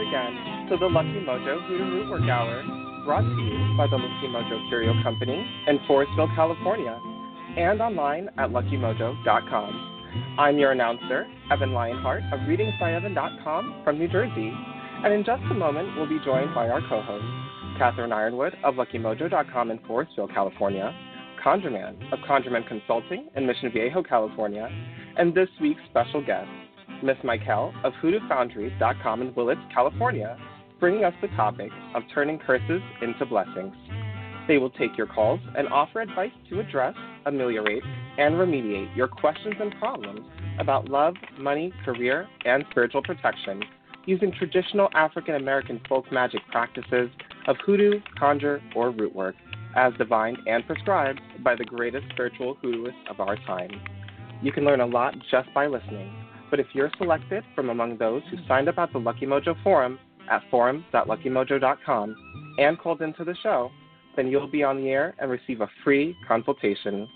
again to the Lucky Mojo Hoodoo Rootwork Hour, brought to you by the Lucky Mojo Curio Company in Forestville, California, and online at luckymojo.com. I'm your announcer, Evan Lionheart of readingsbyevan.com from New Jersey, and in just a moment we'll be joined by our co-hosts, Catherine Ironwood of luckymojo.com in Forestville, California, ConjureMan of ConjureMan Consulting in Mission Viejo, California, and this week's special guest, Miss Michaele of hoodoofoundries.com in Willits, California, bringing us the topic of turning curses into blessings. They will take your calls and offer advice to address, ameliorate, and remediate your questions and problems about love, money, career, and spiritual protection using traditional African-American folk magic practices of hoodoo, conjure, or root work, as divined and prescribed by the greatest spiritual hoodooists of our time. You can learn a lot just by listening, but if you're selected from among those who signed up at the Lucky Mojo Forum at forum.luckymojo.com and called into the show, then you'll be on the air and receive a free consultation.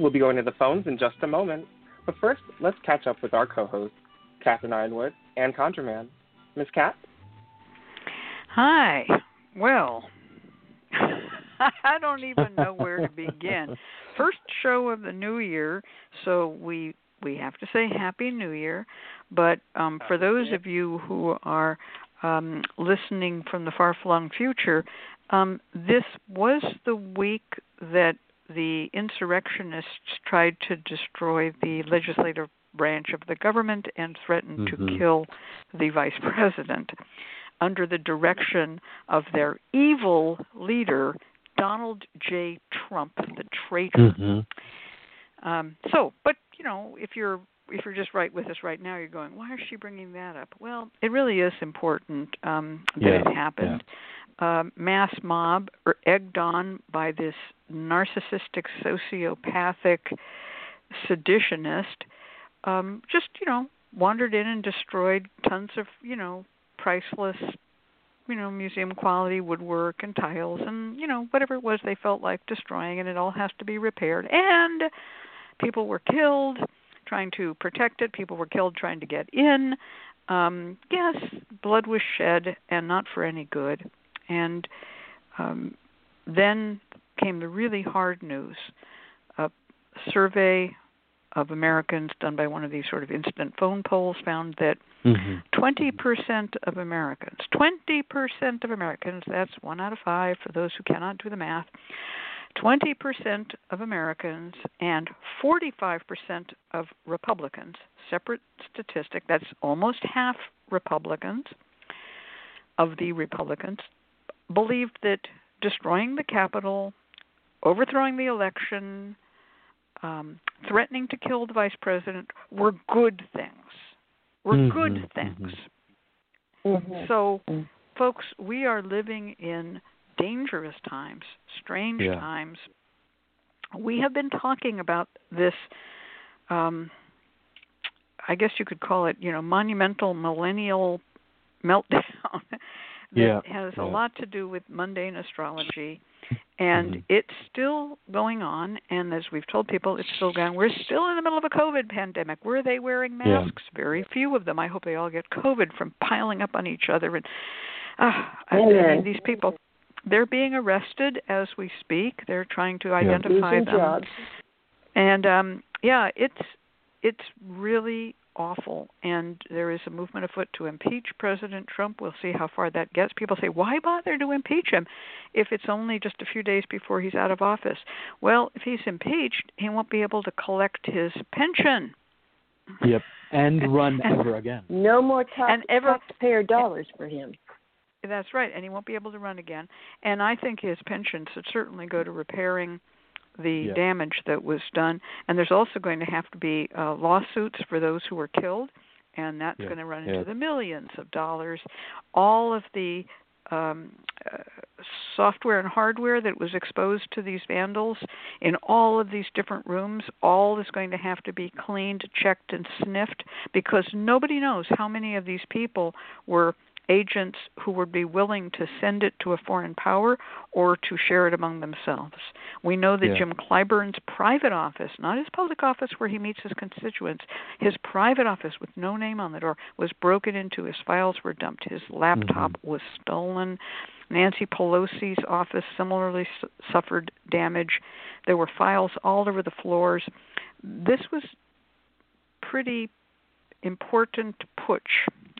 We'll be going to the phones in just a moment, but first, let's catch up with our co-hosts, Catherine Ironwood and ConjureMan. Miss Cat? Hi. Well, I don't even know where to begin. First show of the new year, so we have to say Happy New Year. But for those of you who are listening from the far-flung future, this was the week that the insurrectionists tried to destroy the legislative branch of the government and threatened to kill the vice president under the direction of their evil leader, Donald J. Trump, the traitor. But you know, if you're just right with us right now, you're going, why is she bringing that up? Well, it really is important that it happened. Yeah. Mass mob are egged on by this narcissistic, sociopathic seditionist. Wandered in and destroyed tons of priceless, museum quality woodwork and tiles and, whatever it was they felt like destroying, and it all has to be repaired. And people were killed trying to protect it. People were killed trying to get in. Yes, blood was shed, and not for any good. And then came the really hard news. A survey of Americans done by one of these sort of instant phone polls found that 20% of Americans, 20% of Americans, that's 1 out of 5 for those who cannot do the math, 20% of Americans and 45% of Republicans, separate statistic, that's almost half Republicans, of the Republicans, believed that destroying the Capitol, overthrowing the election, threatening to kill the vice president were good things. So, folks, we are living in dangerous times, strange times. We have been talking about this, I guess you could call it, monumental millennial meltdown that has a lot to do with mundane astrology. And it's still going on, and as we've told people, it's still going on. We're still in the middle of a COVID pandemic. Were they wearing masks? Very few of them. I hope they all get COVID from piling up on each other. And these people, they're being arrested as we speak. They're trying to identify them. Jobs. And, it's really awful, and there is a movement afoot to impeach President Trump. We'll see how far that gets. People say, why bother to impeach him if it's only just a few days before he's out of office? Well, if he's impeached, he won't be able to collect his pension. Yep, and run ever again. No more taxpayer dollars for him. That's right, and he won't be able to run again. And I think his pension should certainly go to repairing the damage that was done. And there's also going to have to be lawsuits for those who were killed, and that's going to run into the millions of dollars. All of the software and hardware that was exposed to these vandals in all of these different rooms, all is going to have to be cleaned, checked, and sniffed, because nobody knows how many of these people were agents who would be willing to send it to a foreign power or to share it among themselves. We know that Jim Clyburn's private office, not his public office where he meets his constituents, his private office with no name on the door was broken into, his files were dumped, his laptop was stolen. Nancy Pelosi's office similarly suffered damage. There were files all over the floors. This was pretty important putsch.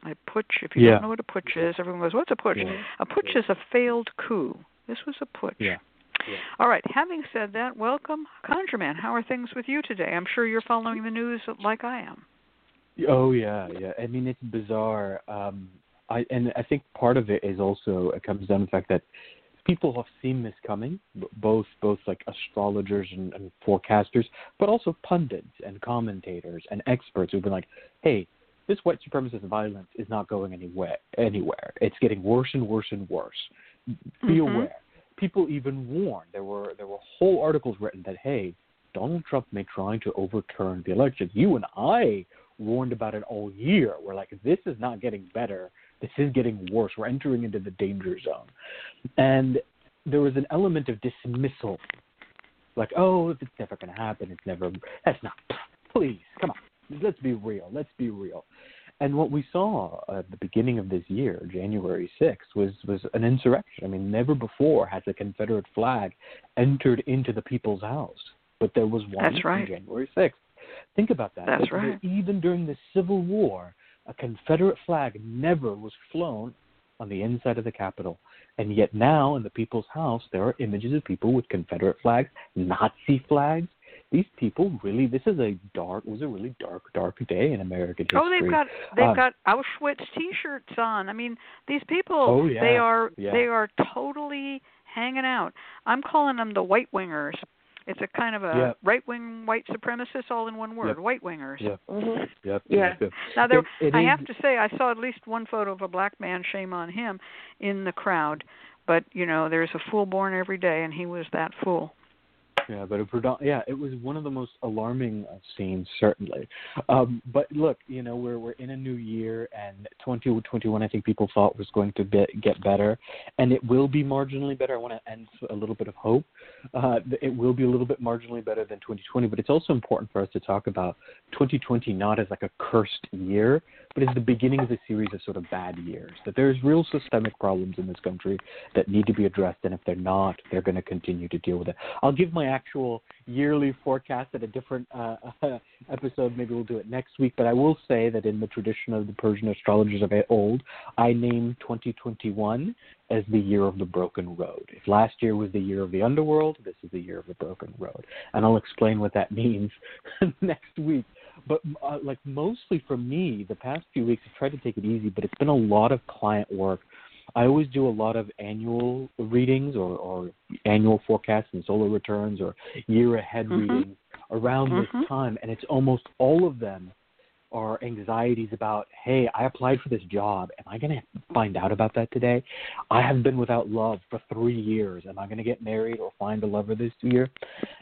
A putsch, if you don't know what a putsch is, everyone goes, what's a putsch? Yeah. A putsch is a failed coup. This was a putsch. Yeah. Yeah. All right, having said that, welcome, ConjureMan. How are things with you today? I'm sure you're following the news like I am. Oh, yeah, yeah. I mean, it's bizarre. I think part of it is also, it comes down to the fact that people have seen this coming, both like astrologers and forecasters, but also pundits and commentators and experts who've been like, hey, this white supremacist violence is not going anywhere. It's getting worse and worse and worse. Be aware. People even warned. There were whole articles written that, hey, Donald Trump may try to overturn the election. You and I warned about it all year. We're like, this is not getting better. This is getting worse. We're entering into the danger zone. And there was an element of dismissal. Like, oh, it's never going to happen. That's not, please, come on. Let's be real. And what we saw at the beginning of this year, January 6th, was an insurrection. I mean, never before had the Confederate flag entered into the people's house. But there was one on January 6th. Think about that. That's right. Even during the Civil War, a Confederate flag never was flown on the inside of the Capitol. And yet now in the people's house, there are images of people with Confederate flags, Nazi flags. These people really, this was a really dark day in American history. Oh, they've got Auschwitz T-shirts on. I mean, these people, they are totally hanging out. I'm calling them the white wingers. It's a kind of a right-wing white supremacist, all in one word, white wingers. Yep. Mm-hmm. Yep. Yeah. Yep. Now, I have to say, I saw at least one photo of a black man, shame on him, in the crowd. But, you know, there's a fool born every day, and he was that fool. Yeah, but it was one of the most alarming scenes, certainly. But look, you know, we're in a new year, and 2021, I think people thought was going to get better, and it will be marginally better. I want to end with a little bit of hope. It will be a little bit marginally better than 2020, but it's also important for us to talk about 2020 not as like a cursed year, but as the beginning of a series of sort of bad years. That there's real systemic problems in this country that need to be addressed, and if they're not, they're going to continue to deal with it. I'll give my actual yearly forecast at a different episode. Maybe we'll do it next week, but I will say that in the tradition of the Persian astrologers of old, I name 2021 as the year of the broken road. If last year was the year of the underworld, this is the year of the broken road. And I'll explain what that means next week. But like mostly for me, the past few weeks, I've tried to take it easy, but it's been a lot of client work. I always do a lot of annual readings or annual forecasts and solar returns or year-ahead readings around this time, and it's almost all of them are anxieties about, hey, I applied for this job. Am I going to find out about that today? I have been without love for 3 years. Am I going to get married or find a lover this year?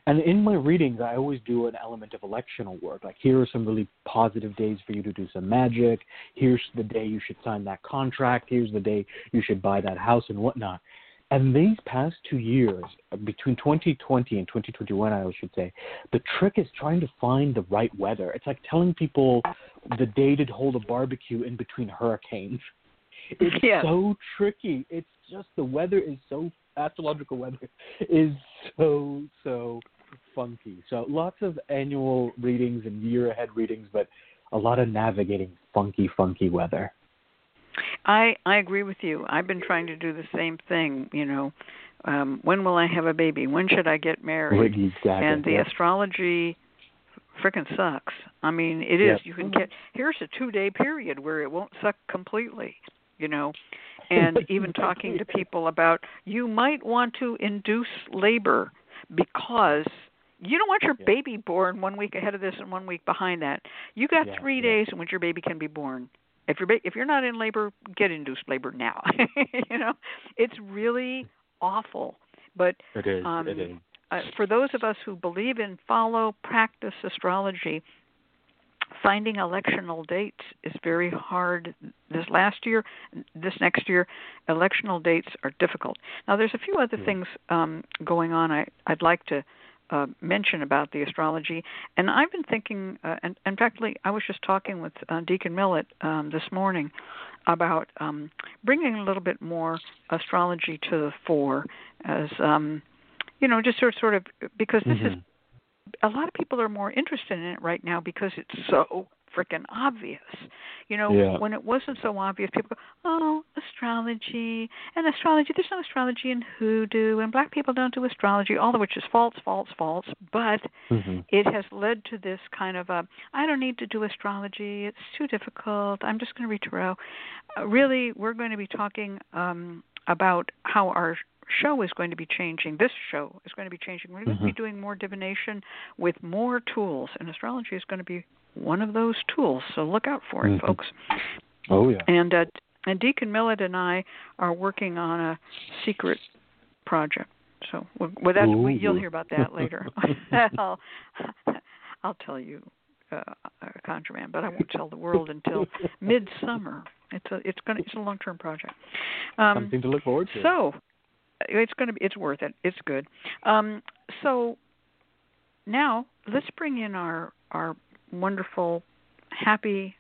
And in my readings, I always do an element of electional work, like here are some really positive days for you to do some magic. Here's the day you should sign that contract. Here's the day you should buy that house and whatnot. And these past 2 years, between 2020 and 2021, I should say, the trick is trying to find the right weather. It's like telling people the day to hold a barbecue in between hurricanes. It's so tricky. It's just the weather is so – astrological weather is so funky. So lots of annual readings and year-ahead readings, but a lot of navigating funky weather. I agree with you. I've been trying to do the same thing, you know. When will I have a baby? When should I get married? Exactly. And the astrology freaking sucks. I mean, it is. You can get – here's a 2-day period where it won't suck completely, you know. And even talking to people about you might want to induce labor because – you don't want your baby born 1 week ahead of this and 1 week behind that. You got 3 days in which your baby can be born. If you're not in labor, get induced labor now. You know, it's really awful. But it is. For those of us who believe in, follow, practice astrology, finding electional dates is very hard this last year. This next year, electional dates are difficult. Now, there's a few other things going on I'd like to mention about the astrology. And I've been thinking, and in fact, I was just talking with Deacon Millett this morning about bringing a little bit more astrology to the fore as, just sort of because this is, a lot of people are more interested in it right now because it's so freaking obvious. When it wasn't so obvious, people go, oh, astrology, there's no astrology in hoodoo, and black people don't do astrology, all of which is false. But it has led to this kind of I don't need to do astrology, it's too difficult, I'm just going to read tarot. Really, we're going to be talking about how our show is going to be changing. This show is going to be changing. We're going to be doing more divination with more tools, and astrology is going to be one of those tools. So look out for it, folks. Oh, yeah. And Deacon Millett and I are working on a secret project. So you'll hear about that later. I'll tell you, ConjureMan, but I won't tell the world until midsummer. It's a long-term project. Something to look forward to. So it's worth it. It's good. So now let's bring in our wonderful, happy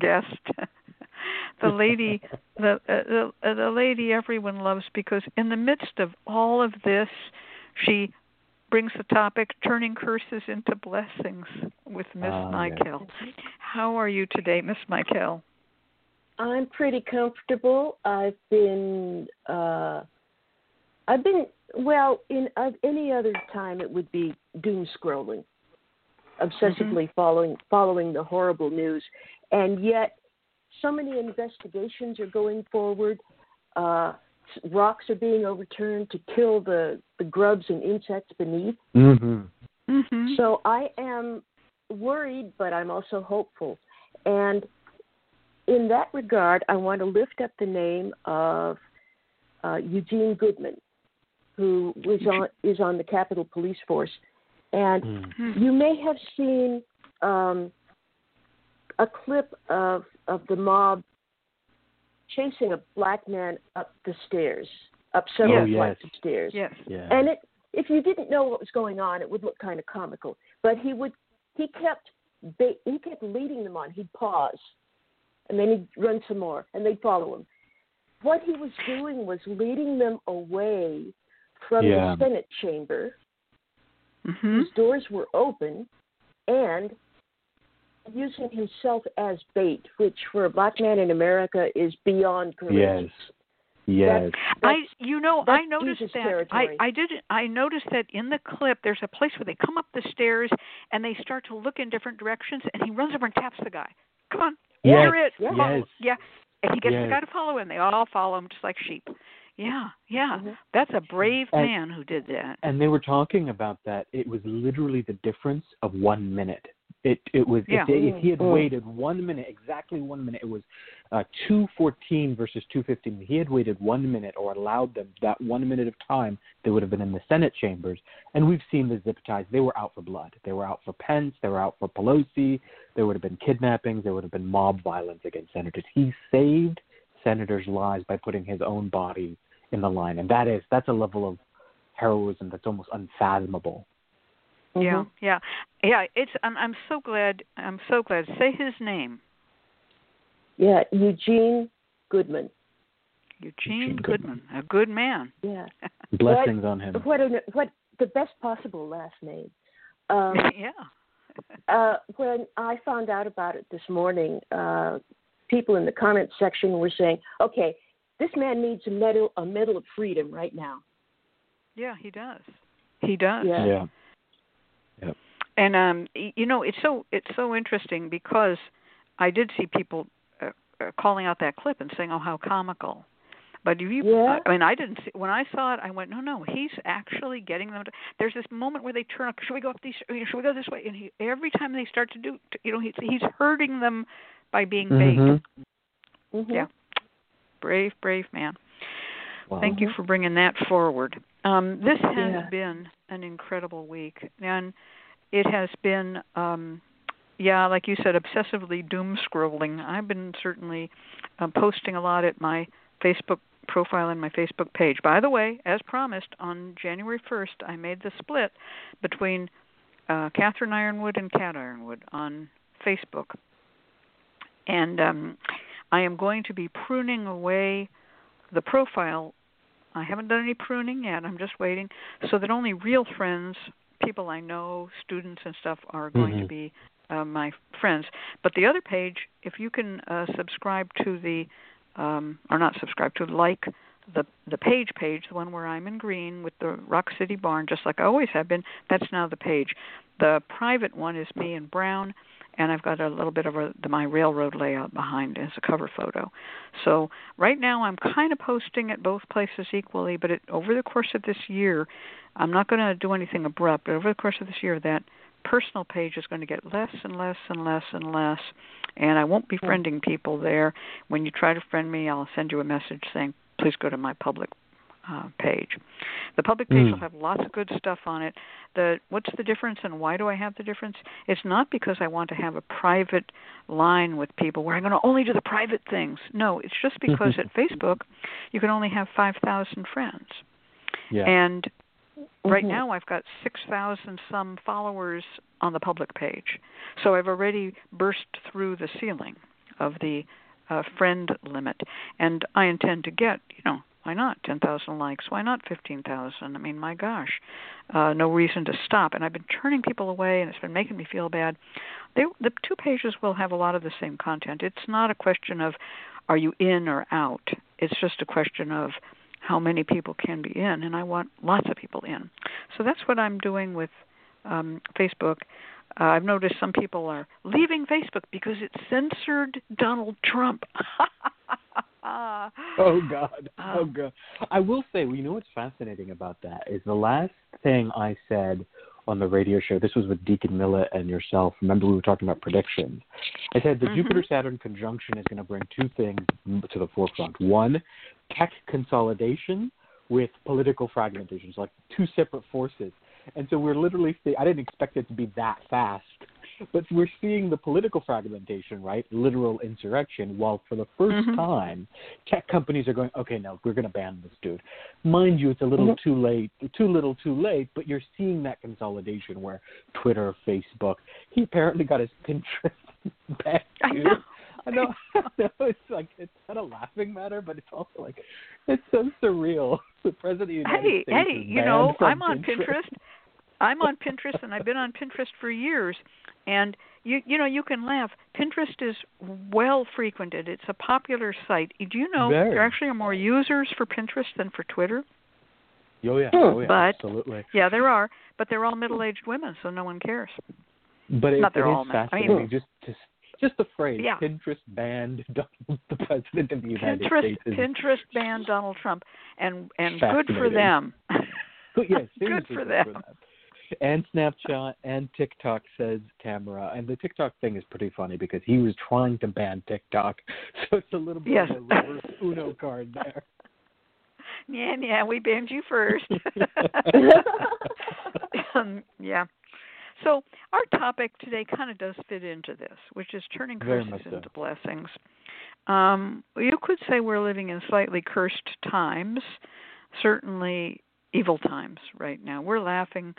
guest, the lady everyone loves, because in the midst of all of this, she brings the topic turning curses into blessings with Miss Michaele. Yeah. How are you today, Miss Michaele? I'm pretty comfortable. I've been well. In any other time, it would be doom scrolling, obsessively following the horrible news, and yet so many investigations are going forward. Rocks are being overturned to kill the grubs and insects beneath. So I am worried, but I'm also hopeful, and in that regard, I want to lift up the name of Eugene Goodman, who is on the Capitol Police Force. And you may have seen a clip of the mob chasing a black man up the stairs, up several flights of stairs. Yes. Yeah. And if you didn't know what was going on, it would look kind of comical. But he kept leading them on. He'd pause, and then he'd run some more, and they'd follow him. What he was doing was leading them away from the Senate chamber. His doors were open, and using himself as bait, which for a black man in America is beyond courageous. Yes. I noticed that. I noticed that in the clip. There's a place where they come up the stairs and they start to look in different directions, and he runs over and taps the guy. Come on. And he gets the guy to follow him. They all follow him just like sheep. That's a brave man who did that. And they were talking about that. It was literally the difference of 1 minute. It was if he had waited 1 minute, exactly 1 minute. It was 2:14 versus 2:15. He had waited 1 minute or allowed them that 1 minute of time, they would have been in the Senate chambers. And we've seen the zip ties. They were out for blood. They were out for Pence. They were out for Pelosi. There would have been kidnappings. There would have been mob violence against senators. He saved senators' lives by putting his own body in the line, and that's a level of heroism that's almost unfathomable. It's I'm so glad. Say his name. Yeah, Eugene Goodman. Eugene Goodman, a good man. Yeah, blessings on him. What the best possible last name? When I found out about it this morning, people in the comments section were saying, "Okay, this man needs a medal of freedom right now." Yeah, he does. Yeah. Yep. And it's so interesting because I did see people calling out that clip and saying, "Oh, how comical!" But I didn't see when I saw it. I went, "No, he's actually getting them." There's this moment where they turn. Should we go up these? Should we go this way? And every time they start to do, he's hurting them by being bait. Yeah, brave man. Wow. Thank you for bringing that forward. This has been an incredible week, and it has been Yeah, like you said, obsessively doom scrolling. I've been certainly posting a lot at my Facebook profile and my Facebook page. By the way, as promised, on January 1st, I made the split between Catherine Ironwood and Cat Ironwood on Facebook. And I am going to be pruning away the profile. I haven't done any pruning yet. I'm just waiting so that only real friends, people I know, students and stuff are going to be my friends. But the other page, if you can subscribe to the, or not subscribe to, like the page, the one where I'm in green with the Rock City barn, just like I always have been, that's now the page. The private one is me in brown, and I've got a little bit of my railroad layout behind as a cover photo. So right now I'm kind of posting at both places equally, but over the course of this year, I'm not going to do anything abrupt, but over the course of this year, that personal page is going to get less and less and less and less, and I won't be friending people there. When you try to friend me, I'll send you a message saying, please go to my public page. The public page will have lots of good stuff on it. What's the difference and why do I have the difference? It's not because I want to have a private line with people where I'm going to only do the private things. No, it's just because at Facebook you can only have 5,000 friends. Yeah. And right now I've got 6,000 some followers on the public page. So I've already burst through the ceiling of the friend limit. And I intend to get, why not 10,000 likes? Why not 15,000? I mean, my gosh, no reason to stop. And I've been turning people away, and it's been making me feel bad. The two pages will have a lot of the same content. It's not a question of are you in or out. It's just a question of how many people can be in, and I want lots of people in. So that's what I'm doing with Facebook. I've noticed some people are leaving Facebook because it censored Donald Trump. Oh, God. I will say, what's fascinating about that is the last thing I said on the radio show, this was with Deacon Millett and yourself. Remember, we were talking about predictions. I said the Jupiter-Saturn conjunction is going to bring two things to the forefront. One, tech consolidation with political fragmentation. It's like two separate forces. And so we're literally seeing, I didn't expect it to be that fast, but we're seeing the political fragmentation, right? Literal insurrection. While for the first time, tech companies are going, okay, no, we're going to ban this dude. Mind you, it's a little too late, but you're seeing that consolidation where Twitter, Facebook, he apparently got his Pinterest back. I know. It's like, it's not a laughing matter, but it's also like, it's so surreal. The president of the United States I'm on Pinterest. I'm on Pinterest, and I've been on Pinterest for years. And, you can laugh. Pinterest is well-frequented. It's a popular site. Do you know there actually are more users for Pinterest than for Twitter? Oh, yeah, absolutely. Yeah, there are. But they're all middle-aged women, so no one cares. But it is fascinating. Just the phrase, Pinterest banned the president of the United States. Pinterest banned Donald Trump, and good for them. Good for them. And Snapchat and TikTok, says Tamara. And the TikTok thing is pretty funny because he was trying to ban TikTok. So it's a little bit of a reverse Uno card there. Yeah, we banned you first. Yeah. So our topic today kind of does fit into this, which is turning curses into blessings. You could say we're living in slightly cursed times, certainly evil times right now. We're laughing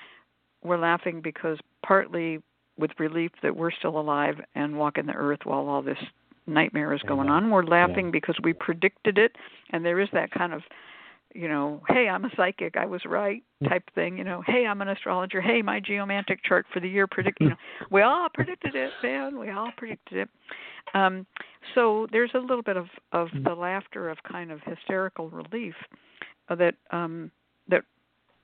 because partly with relief that we're still alive and walking the earth while all this nightmare is going on. We're laughing because we predicted it, and there is that kind of, hey, I'm a psychic, I was right type thing, hey, I'm an astrologer, hey, my geomantic chart for the year predict, we all predicted it, man, so there's a little bit of the laughter of kind of hysterical relief that that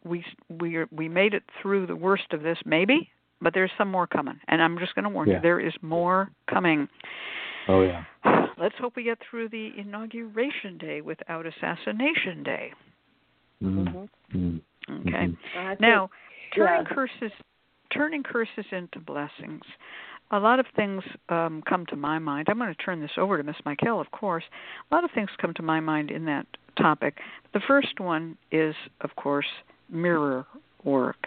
we made it through the worst of this, maybe, but there's some more coming, and I'm just going to warn you, there is more coming. Oh, yeah. Let's hope we get through the Inauguration Day without Assassination Day. Okay. Now, turning curses into blessings. A lot of things come to my mind. I'm going to turn this over to Miss Michaele, of course. A lot of things come to my mind in that topic. The first one is, of course, mirror work.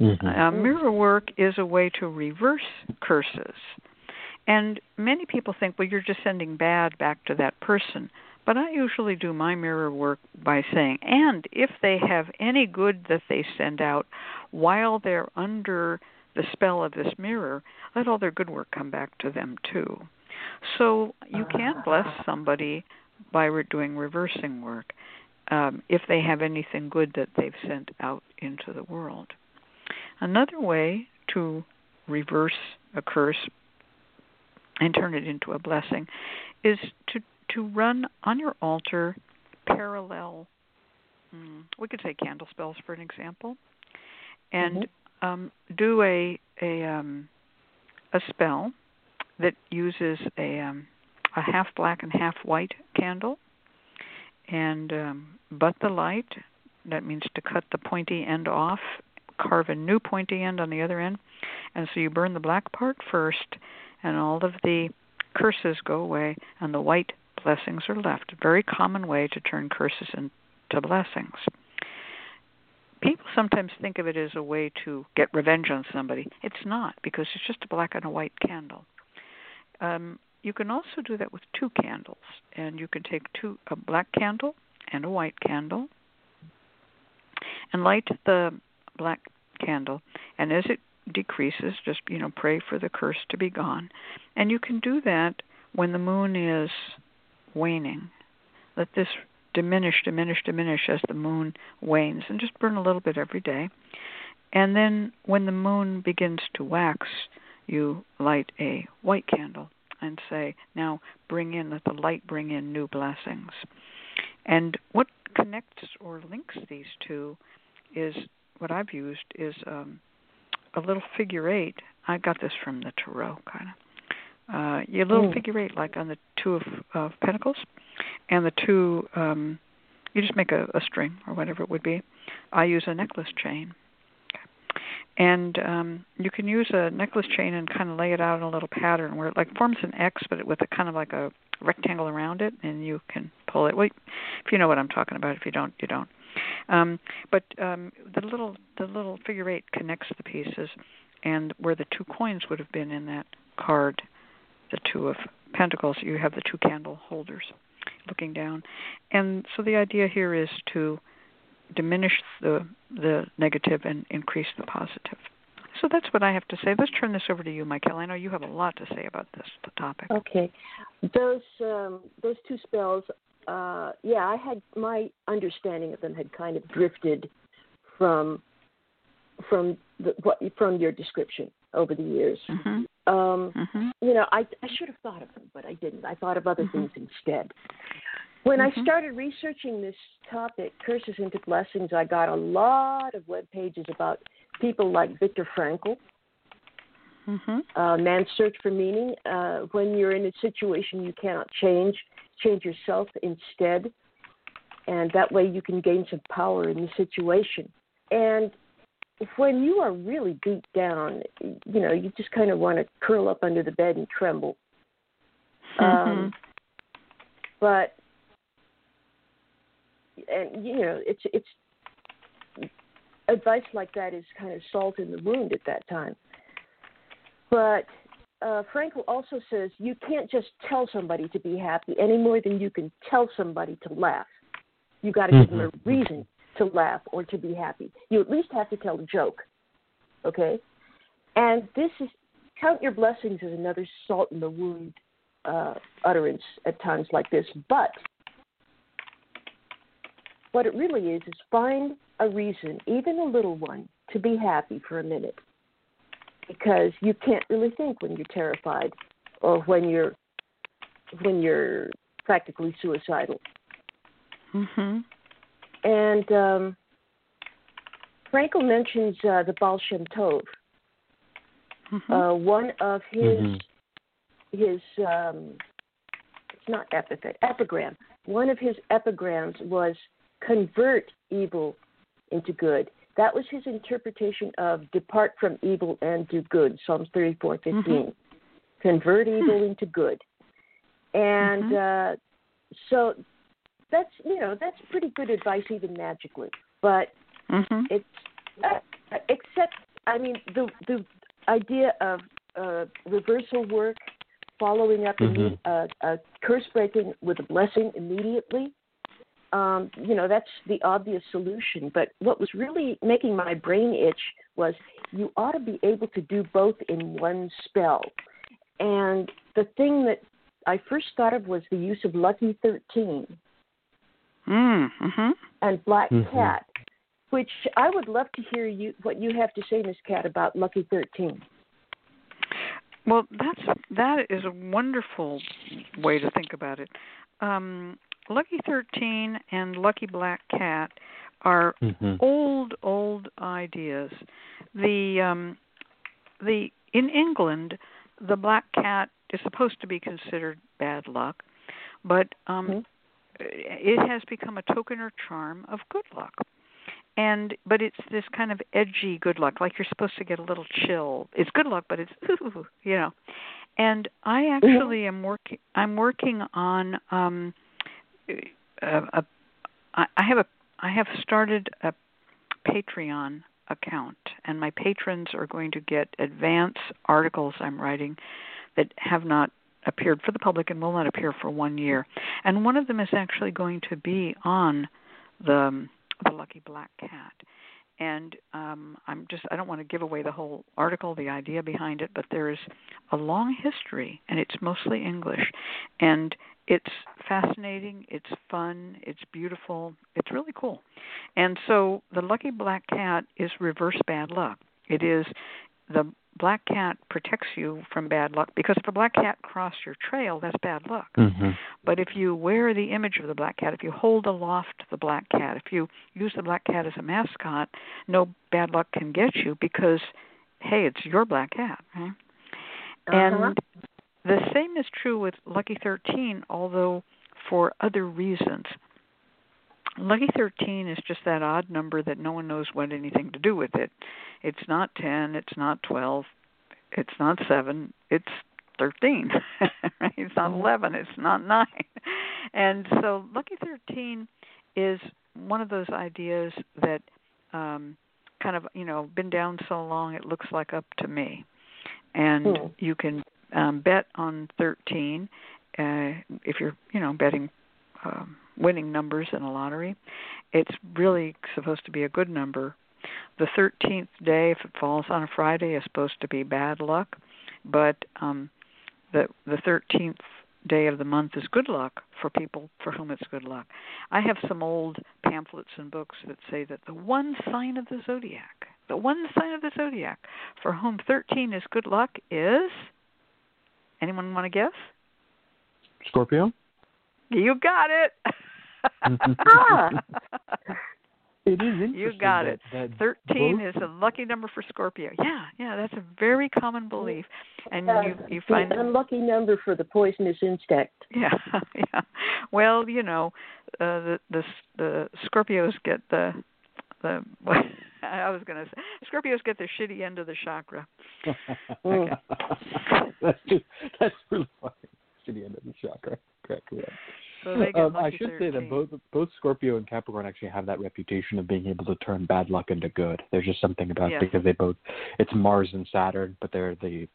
Mm-hmm. Mirror work is a way to reverse curses. And many people think, well, you're just sending bad back to that person. But I usually do my mirror work by saying, and if they have any good that they send out while they're under the spell of this mirror, let all their good work come back to them too. So you can bless somebody by doing reversing work if they have anything good that they've sent out into the world. Another way to reverse a curse and turn it into a blessing is to run on your altar parallel, we could say candle spells for an example, and mm-hmm. Do a spell that uses a half black and half white candle, and butt the light. That means to cut the pointy end off, carve a new pointy end on the other end, and so you burn the black part first, and all of the curses go away, and the white blessings are left. A very common way to turn curses into blessings. People sometimes think of it as a way to get revenge on somebody. It's not, because it's just a black and a white candle. You can also do that with two candles, and you can take a black candle and a white candle and light the black candle, and as it decreases, just, pray for the curse to be gone. And you can do that when the moon is waning. Let this diminish as the moon wanes, and just burn a little bit every day. And then when the moon begins to wax, you light a white candle and say, now let the light bring in new blessings. And what connects or links these two is, what I've used is a little figure eight. I got this from the Tarot, kind of. Your little figure eight, like on the Two of Pentacles, and the two, you just make a string or whatever it would be. I use a necklace chain. And you can use a necklace chain and kind of lay it out in a little pattern where it forms an X, but with kind of like a rectangle around it, and you can pull it. Well, if you know what I'm talking about. If you don't, you don't. But the little figure eight connects the pieces, and where the two coins would have been in that card, the Two of Pentacles, you have the two candle holders looking down. And so the idea here is to diminish the negative and increase the positive. So that's what I have to say. Let's turn this over to you, Michaele. I know you have a lot to say about the topic. Okay. Those two spells, I had my understanding of them had kind of drifted from your description over the years. Mm-hmm. I should have thought of them, but I didn't. I thought of other things instead. When I started researching this topic, curses into blessings, I got a lot of web pages about people like Viktor Frankl, Man's Search for Meaning. When you're in a situation you cannot change yourself instead, and that way you can gain some power in the situation. And when you are really beat down, you just kind of want to curl up under the bed and tremble. It's advice like that is kind of salt in the wound at that time. But Frankl also says you can't just tell somebody to be happy any more than you can tell somebody to laugh. You got to give them a reason to laugh or to be happy. You at least have to tell a joke, okay? And this is count your blessings is another salt in the wound utterance at times like this. But what it really is find a reason, even a little one, to be happy for a minute. Because you can't really think when you're terrified or when you're practically suicidal. And Frankl mentions the Baal Shem Tov. One of his it's not epithet, epigram. One of his epigrams was convert evil into good. That was his interpretation of depart from evil and do good, Psalms 34:15. Convert evil into good. And so that's, that's pretty good advice even magically. But it's except the idea of reversal work, following up a curse breaking with a blessing immediately, that's the obvious solution. But what was really making my brain itch was you ought to be able to do both in one spell. And the thing that I first thought of was the use of Lucky 13 and Black Cat, which I would love to hear what you have to say, Miss Cat, about Lucky 13. Well, that is a wonderful way to think about it. Lucky 13 and Lucky Black Cat are old ideas. In England, the black cat is supposed to be considered bad luck, but it has become a token or charm of good luck. But it's this kind of edgy good luck, like you're supposed to get a little chill. It's good luck, but it's . And I actually am working. I'm working on I have started a Patreon account, and my patrons are going to get advance articles I'm writing that have not appeared for the public and will not appear for 1 year. And one of them is actually going to be on the Lucky Black Cat. And I don't want to give away the whole article, the idea behind it, but there is a long history, and it's mostly English. And it's fascinating, it's fun, it's beautiful, it's really cool. And so the Lucky Black Cat is reverse bad luck. It is the black cat protects you from bad luck, because if a black cat crossed your trail, that's bad luck. But if you wear the image of the black cat, if you hold aloft the black cat, if you use the black cat as a mascot, no bad luck can get you, because, hey, it's your black cat. Right? And the same is true with Lucky 13, although for other reasons. Lucky 13 is just that odd number that no one knows what anything to do with it. It's not 10, it's not 12, it's not 7, it's 13. It's not 11, it's not 9. And so Lucky 13 is one of those ideas that been down so long it looks like up to me. And you can bet on 13 if you're, betting winning numbers in a lottery. It's really supposed to be a good number. The 13th day, if it falls on a Friday, is supposed to be bad luck, but the 13th day of the month is good luck for people for whom it's good luck. I have some old pamphlets and books that say that the one sign of the zodiac for whom 13 is good luck is, anyone want to guess? Scorpio? You got it. It is interesting. You got it. That 13 is a lucky number for Scorpio. Yeah, that's a very common belief, and you find an unlucky number for the poisonous insect. Yeah. Well, the Scorpios get the Scorpios get the shitty end of the chakra. Okay. that's really funny. Shitty end of the chakra. Yeah. So I should say that both Scorpio and Capricorn actually have that reputation of being able to turn bad luck into good. There's just something about it, because they both, it's Mars and Saturn, but they're the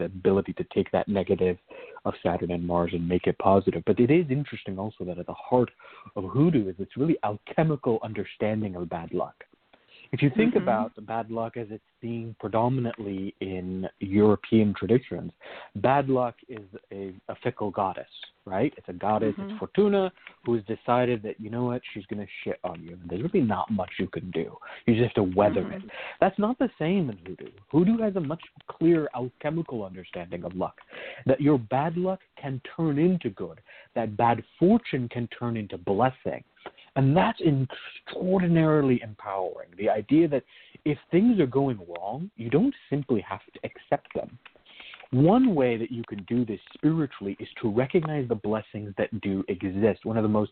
ability to take that negative of Saturn and Mars and make it positive. But it is interesting also that at the heart of hoodoo is it's really alchemical understanding of bad luck. If you think about the bad luck as it's being predominantly in European traditions, bad luck is a fickle goddess, right? It's a goddess, it's Fortuna, who's decided that, you know what, she's going to shit on you. And there's really not much you can do. You just have to weather it. That's not the same in hoodoo. Hoodoo has a much clearer alchemical understanding of luck, that your bad luck can turn into good, that bad fortune can turn into blessing. And that's extraordinarily empowering. The idea that if things are going wrong, you don't simply have to accept them. One way that you can do this spiritually is to recognize the blessings that do exist. One of the most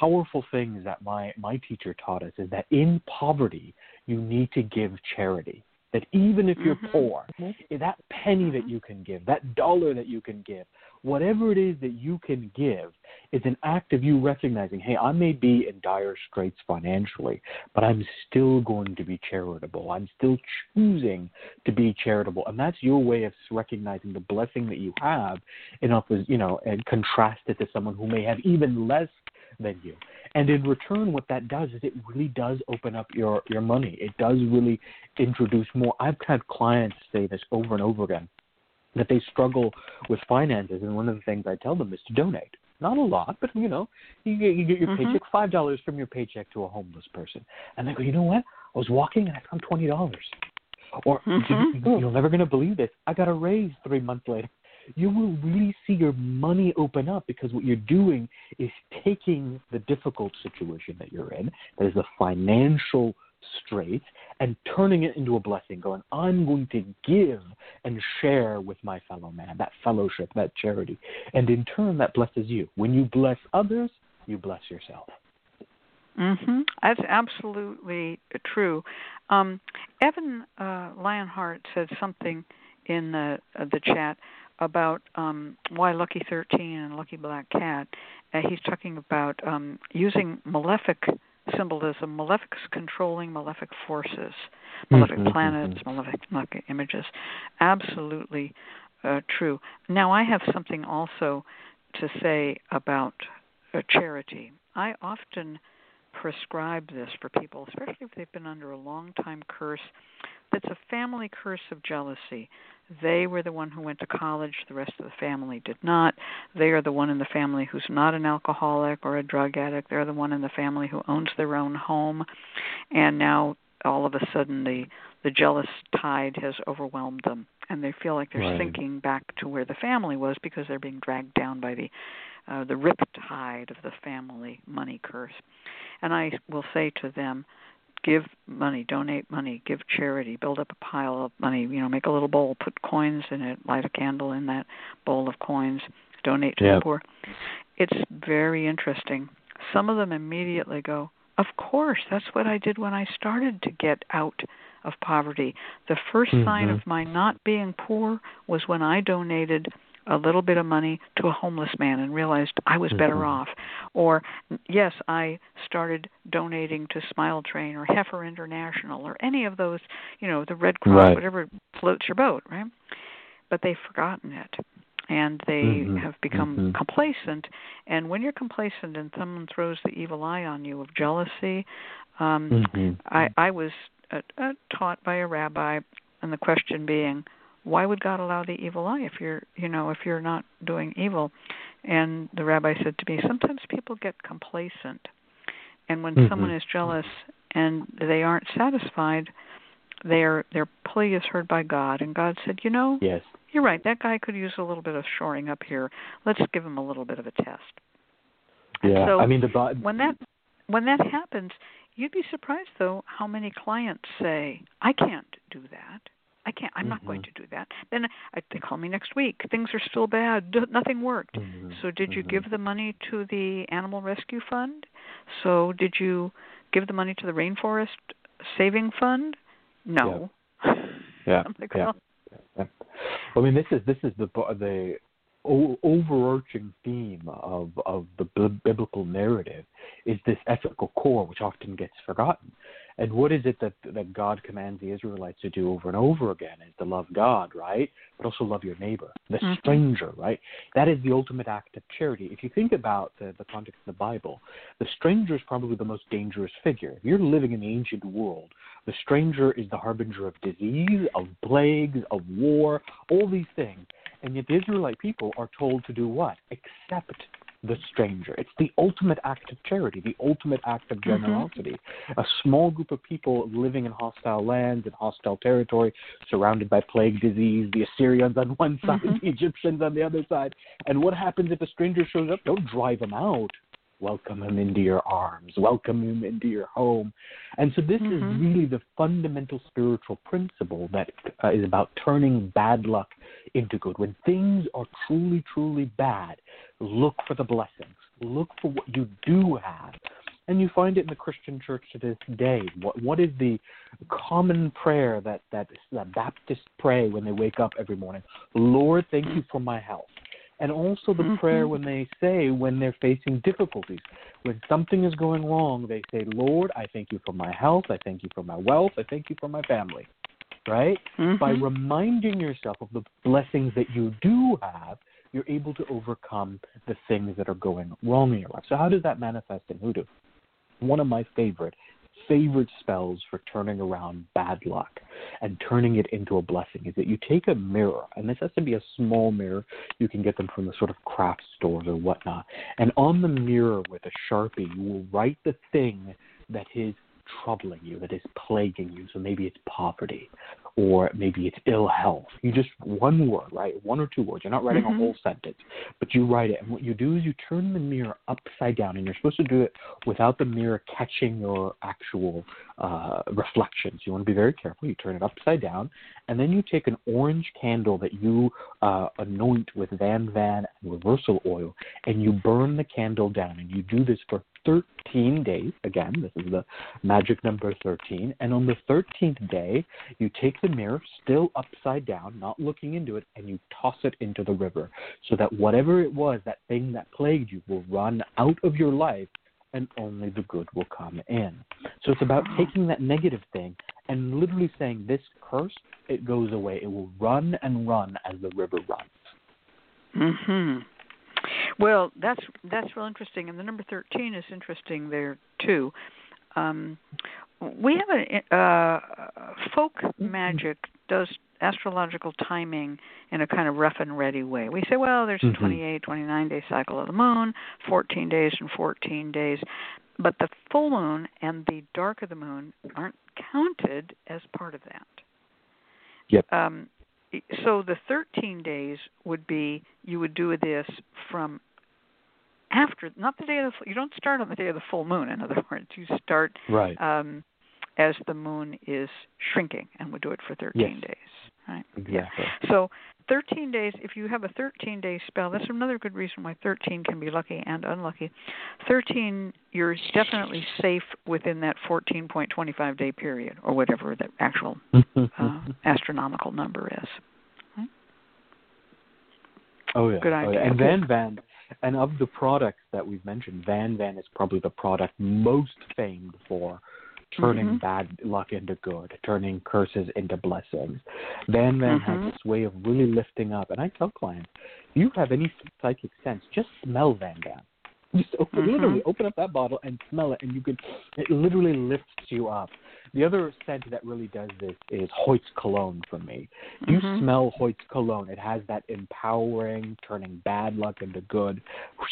powerful things that my teacher taught us is that in poverty, you need to give charity. That even if you're poor, that penny that you can give, that dollar that you can give, whatever it is that you can give is an act of you recognizing, hey, I may be in dire straits financially, but I'm still going to be charitable. I'm still choosing to be charitable. And that's your way of recognizing the blessing that you have and contrast it to someone who may have even less than you. And in return, what that does is it really does open up your money. It does really introduce more. I've had clients say this over and over again, that they struggle with finances. And one of the things I tell them is to donate. Not a lot, but, you get your paycheck, $5 from your paycheck to a homeless person. And they go, you know what? I was walking and I found $20. Or you're never going to believe this. I got a raise 3 months later. You will really see your money open up because what you're doing is taking the difficult situation that you're in, that is the financial straits, and turning it into a blessing, going, I'm going to give and share with my fellow man, that fellowship, that charity. And in turn, that blesses you. When you bless others, you bless yourself. That's absolutely true. Evan Lionheart said something in the chat about why Lucky 13 and Lucky Black Cat. He's talking about using malefic symbolism, malefics controlling malefic forces, malefic planets, malefic images. Absolutely true. Now, I have something also to say about charity. I often prescribe this for people, especially if they've been under a long-time curse that's a family curse of jealousy. They were the one who went to college. The rest of the family did not. They are the one in the family who's not an alcoholic or a drug addict. They're the one in the family who owns their own home. And now all of a sudden the jealous tide has overwhelmed them. And they feel like they're sinking back to where the family was because they're being dragged down by the rip tide of the family money curse. And I will say to them, give money, donate money, give charity, build up a pile of money, make a little bowl, put coins in it, light a candle in that bowl of coins, donate to the poor. It's very interesting. Some of them immediately go, of course, that's what I did when I started to get out of poverty. The first sign of my not being poor was when I donated a little bit of money to a homeless man and realized I was better off. Or, yes, I started donating to Smile Train or Heifer International or any of those, the Red Cross, whatever floats your boat, right? But they've forgotten it, and they have become complacent. And when you're complacent and someone throws the evil eye on you of jealousy, I was taught by a rabbi, and the question being, why would God allow the evil eye if you're not doing evil? And the rabbi said to me, sometimes people get complacent. And when someone is jealous and they aren't satisfied, their plea is heard by God. And God said, you're right. That guy could use a little bit of shoring up here. Let's give him a little bit of a test. Yeah, so when that happens, you'd be surprised, though, how many clients say, I can't do that. I'm not going to do that. Then they call me next week. Things are still bad. Nothing worked. So did you give the money to the Animal Rescue Fund? So did you give the money to the Rainforest Saving Fund? No. Yeah. This is the overarching theme of the biblical narrative is this ethical core, which often gets forgotten. And what is it that God commands the Israelites to do over and over again is to love God, right? But also love your neighbor, the stranger, right? That is the ultimate act of charity. If you think about the context of the Bible, the stranger is probably the most dangerous figure. If you're living in the ancient world, the stranger is the harbinger of disease, of plagues, of war, all these things. And yet the Israelite people are told to do what? Accept the stranger. It's the ultimate act of charity, the ultimate act of generosity. A small group of people living in hostile lands, in hostile territory, surrounded by plague, disease, the Assyrians on one side, the Egyptians on the other side. And what happens if a stranger shows up? Don't drive him out. Welcome him into your arms. Welcome him into your home. And so this is really the fundamental spiritual principle that is about turning bad luck into good. When things are truly, truly bad, look for the blessings. Look for what you do have. And you find it in the Christian church to this day. What is the common prayer that Baptists pray when they wake up every morning? Lord, thank you for my health. And also the prayer when they say when they're facing difficulties. When something is going wrong, they say, Lord, I thank you for my health. I thank you for my wealth. I thank you for my family. Right? Mm-hmm. By reminding yourself of the blessings that you do have, you're able to overcome the things that are going wrong in your life. So how does that manifest in hoodoo? One of my favorite spells for turning around bad luck and turning it into a blessing is that you take a mirror, and this has to be a small mirror. You can get them from the sort of craft stores or whatnot. And on the mirror with a Sharpie, you will write the thing that is troubling you, that is plaguing you. So maybe it's poverty, or maybe it's ill health. You just one word, right? One or two words. You're not writing a whole sentence, but you write it. And what you do is you turn the mirror upside down, and you're supposed to do it without the mirror catching your actual reflections. You want to be very careful. You turn it upside down, and then you take an orange candle that you anoint with Van Van and reversal oil, and you burn the candle down, and you do this for 13 days. Again, this is the magic number 13. And on the 13th day, you take the mirror, still upside down, not looking into it, and you toss it into the river so that whatever it was, that thing that plagued you, will run out of your life and only the good will come in. So it's about taking that negative thing and literally saying, this curse, it goes away. It will run and run as the river runs. Well, that's real interesting, and the number 13 is interesting there too. We have a folk magic does astrological timing in a kind of rough and ready way. We say, well, there's a 28, 29-day cycle of the moon, 14 days and 14 days, but the full moon and the dark of the moon aren't counted as part of that. Yep. So the 13 days would be, you would do this from after, not the day of the, you don't start on the day of the full moon, in other words. You start as the moon is shrinking, and would do it for 13 days. Right? Exactly. Yeah. So 13 days, if you have a 13-day spell, that's another good reason why 13 can be lucky and unlucky. 13, you're definitely safe within that 14.25-day period, or whatever the actual astronomical number is. Right? Oh, yeah. Good idea. Oh, yeah. And and of the products that we've mentioned, Van Van is probably the product most famed for turning bad luck into good, turning curses into blessings. Van Van has this way of really lifting up. And I tell clients, if you have any psychic sense, just smell Van Van. Just literally open up that bottle and smell it, and it literally lifts you up. The other scent that really does this is Hoyt's Cologne for me. You smell Hoyt's Cologne. It has that empowering, turning bad luck into good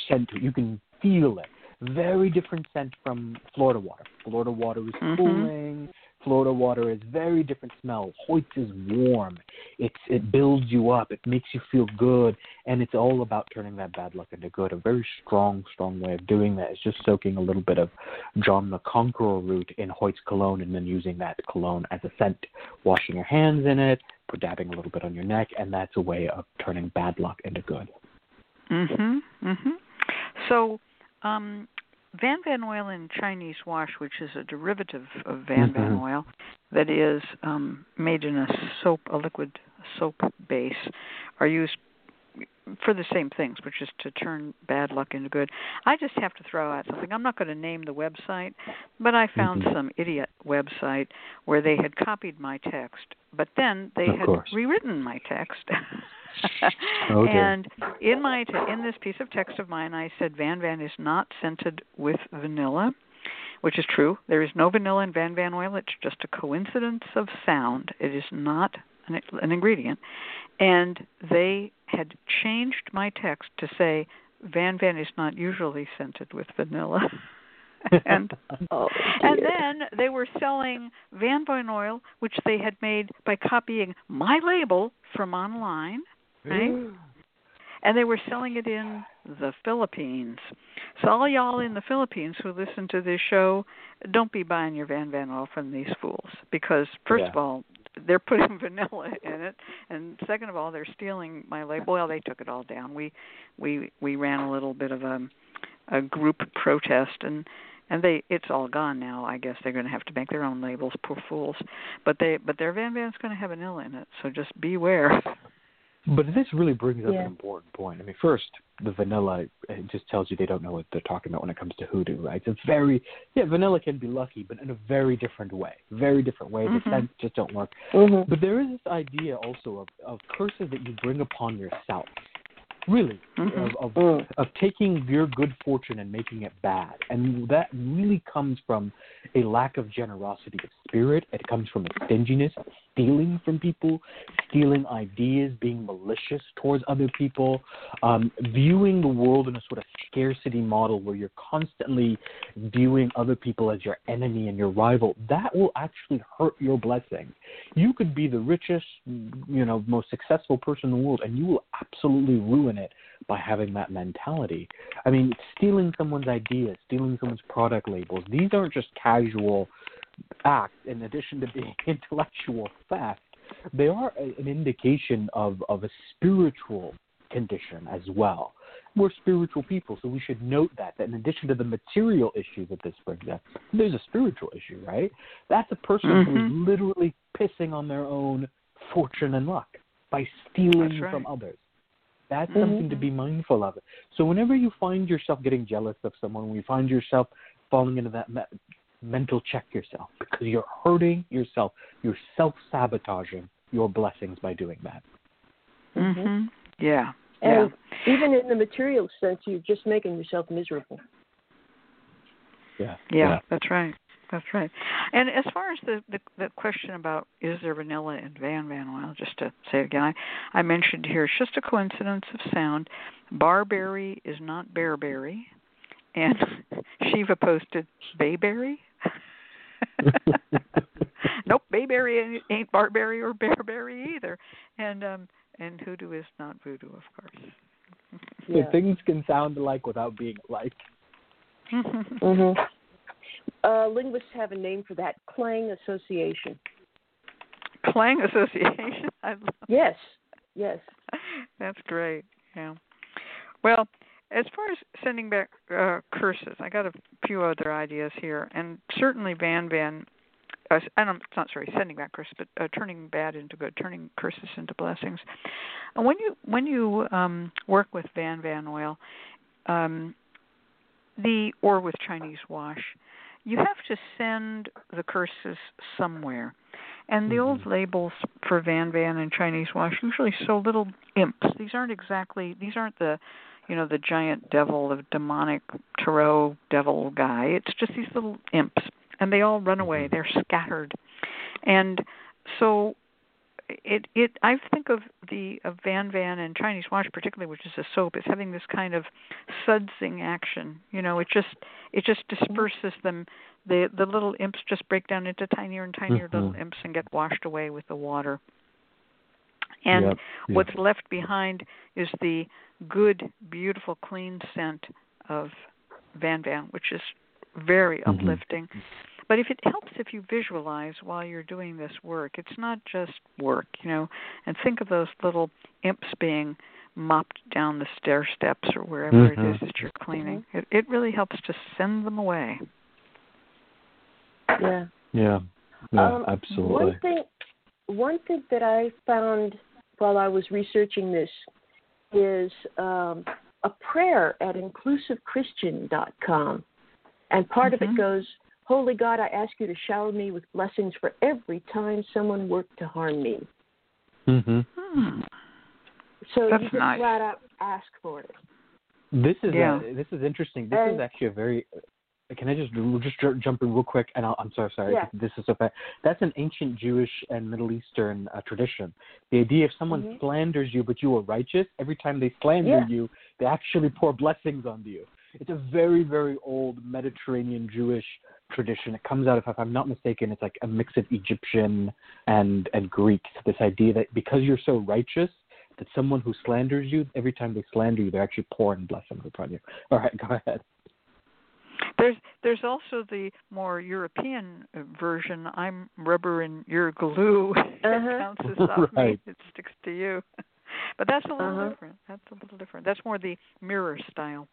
scent. You can feel it. Very different scent from Florida water. Florida water is cooling. Florida water is very different smell. Hoyt's is warm. It builds you up. It makes you feel good. And it's all about turning that bad luck into good. A very strong, strong way of doing that is just soaking a little bit of John the Conqueror root in Hoyt's Cologne, and then using that cologne as a scent, washing your hands in it, dabbing a little bit on your neck, and that's a way of turning bad luck into good. So Van Van oil in Chinese wash, which is a derivative of Van Van oil that is made in a liquid soap base, are used for the same things, which is to turn bad luck into good. I just have to throw out something. I'm not going to name the website, but I found some idiot website where they had copied my text, but then they had rewritten my text. And in this piece of text of mine, I said Van Van is not scented with vanilla, which is true. There is no vanilla in Van Van oil. It's just a coincidence of sound. It is not an ingredient. And they had changed my text to say Van Van is not usually scented with vanilla. And then they were selling Van Van oil, which they had made by copying my label from online, right? And they were selling it in the Philippines. So all y'all in the Philippines who listen to this show, don't be buying your Van Van oil from these fools, because first of all, they're putting vanilla in it, and second of all, they're stealing my label. Well, they took it all down. We ran a little bit of a group protest, and And it's all gone now. I guess they're going to have to make their own labels, poor fools. But their Van Van's going to have an L in it, so just beware. But this really brings up an important point. I mean, first, the vanilla, it just tells you they don't know what they're talking about when it comes to hoodoo, right? It's vanilla can be lucky, but in a very different way. Very different way. The sense just don't work. Mm-hmm. But there is this idea also of curses that you bring upon yourself, really, of taking your good fortune and making it bad. And that really comes from a lack of generosity of spirit. It comes from a stinginess, stealing from people, stealing ideas, being malicious towards other people, viewing the world in a sort of scarcity model where you're constantly viewing other people as your enemy and your rival. That will actually hurt your blessing. You could be the richest, most successful person in the world, and you will absolutely ruin it by having that mentality. I mean, stealing someone's ideas, stealing someone's product labels, these aren't just casual acts in addition to being intellectual theft. They are an indication of a spiritual condition as well. We're spiritual people, so we should note that in addition to the material issue that this brings up, there's a spiritual issue, right? That's a person who's literally pissing on their own fortune and luck by stealing from others. That's something to be mindful of. So whenever you find yourself getting jealous of someone, when you find yourself falling into that mental check yourself, because you're hurting yourself. You're self-sabotaging your blessings by doing that. Yeah. And even in the material sense, you're just making yourself miserable. Yeah, that's right. That's right. And as far as the question about is there vanilla in Van Van, well, just to say it again, I mentioned here, it's just a coincidence of sound. Barberry is not bearberry. And Shiva posted bayberry. Nope, bayberry ain't barberry or bearberry either. And hoodoo is not voodoo, of course. So things can sound alike without being alike. Linguists have a name for that, clang association. Clang association? I love yes. That's great, yeah. Well, as far as sending back curses, I got a few other ideas here. And certainly Van Van, sending back curses, but turning bad into good, turning curses into blessings. And when you work with Van Van oil or with Chinese wash, you have to send the curses somewhere. And the old labels for Van Van and Chinese wash usually show little imps. These aren't the giant devil, the demonic tarot devil guy. It's just these little imps. And they all run away. They're scattered. And so I think of the Van Van and Chinese wash particularly, which is a soap, is having this kind of sudsing action. It just disperses them. The little imps just break down into tinier and tinier little imps and get washed away with the water. And what's left behind is the good, beautiful, clean scent of Van Van, which is very uplifting. But if it helps if you visualize while you're doing this work, it's not just work, and think of those little imps being mopped down the stair steps or wherever it is that you're cleaning. It really helps to send them away. Yeah. Yeah, absolutely. One thing that I found while I was researching this is a prayer at inclusivechristian.com. And part of it goes, Holy God, I ask you to shower me with blessings for every time someone worked to harm me. So that's you can flat out ask for it. This is interesting. This is actually a very... Can I just jump in real quick? And I'm sorry. Yeah. This is so bad. That's an ancient Jewish and Middle Eastern tradition. The idea if someone slanders you, but you are righteous, every time they slander you, they actually pour blessings on you. It's a very, very old Mediterranean Jewish tradition. It comes out of, if I'm not mistaken, it's like a mix of Egyptian and Greek. This idea that because you're so righteous, that someone who slanders you, every time they slander you, they're actually pouring blessings upon you. All right, go ahead. There's also the more European version. I'm rubber and you're glue. It bounces off me. It sticks to you. But that's a little different. That's more the mirror style.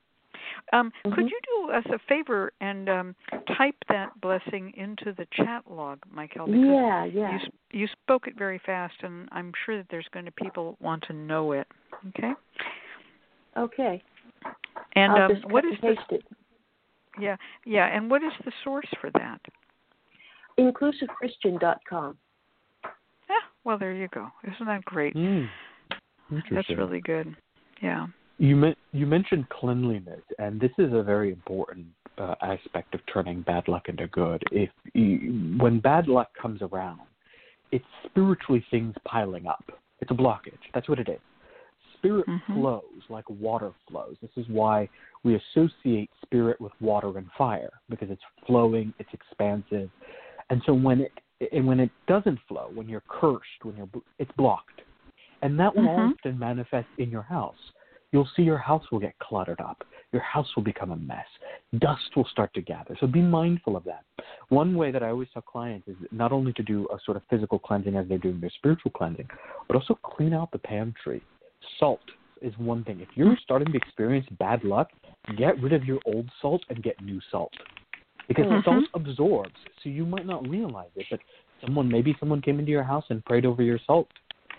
Could you do us a favor and type that blessing into the chat log, Michaele? Yeah. You spoke it very fast, and I'm sure that there's going to people want to know it. Okay. And what is this? Yeah. And what is the source for that? Inclusivechristian.com. Yeah. Well, there you go. Isn't that great? That's really good. Yeah. You mentioned cleanliness, and this is a very important aspect of turning bad luck into good. When bad luck comes around, it's spiritually things piling up. It's a blockage. That's what it is. Spirit flows like water flows. This is why we associate spirit with water and fire, because it's flowing, it's expansive. And so when it doesn't flow, when you're cursed, it's blocked. And that will often manifest in your house. You'll see your house will get cluttered up. Your house will become a mess. Dust will start to gather. So be mindful of that. One way that I always tell clients is not only to do a sort of physical cleansing as they're doing their spiritual cleansing, but also clean out the pantry. Salt is one thing. If you're starting to experience bad luck, get rid of your old salt and get new salt. Because salt absorbs, so you might not realize it, but maybe someone came into your house and prayed over your salt.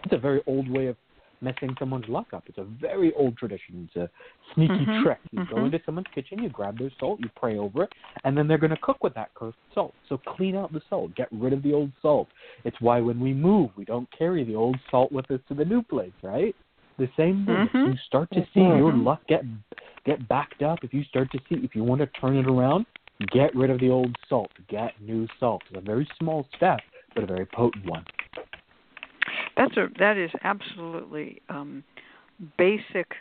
It's a very old way of messing someone's luck up. It's a very old tradition. It's a sneaky trick. You go into someone's kitchen, you grab their salt, you pray over it, and then they're going to cook with that cursed salt. So clean out the salt. Get rid of the old salt. It's why when we move, we don't carry the old salt with us to the new place, right? The same thing. If you start to see your luck get backed up, if you want to turn it around, get rid of the old salt. Get new salt. It's a very small step, but a very potent one. That is absolutely basic,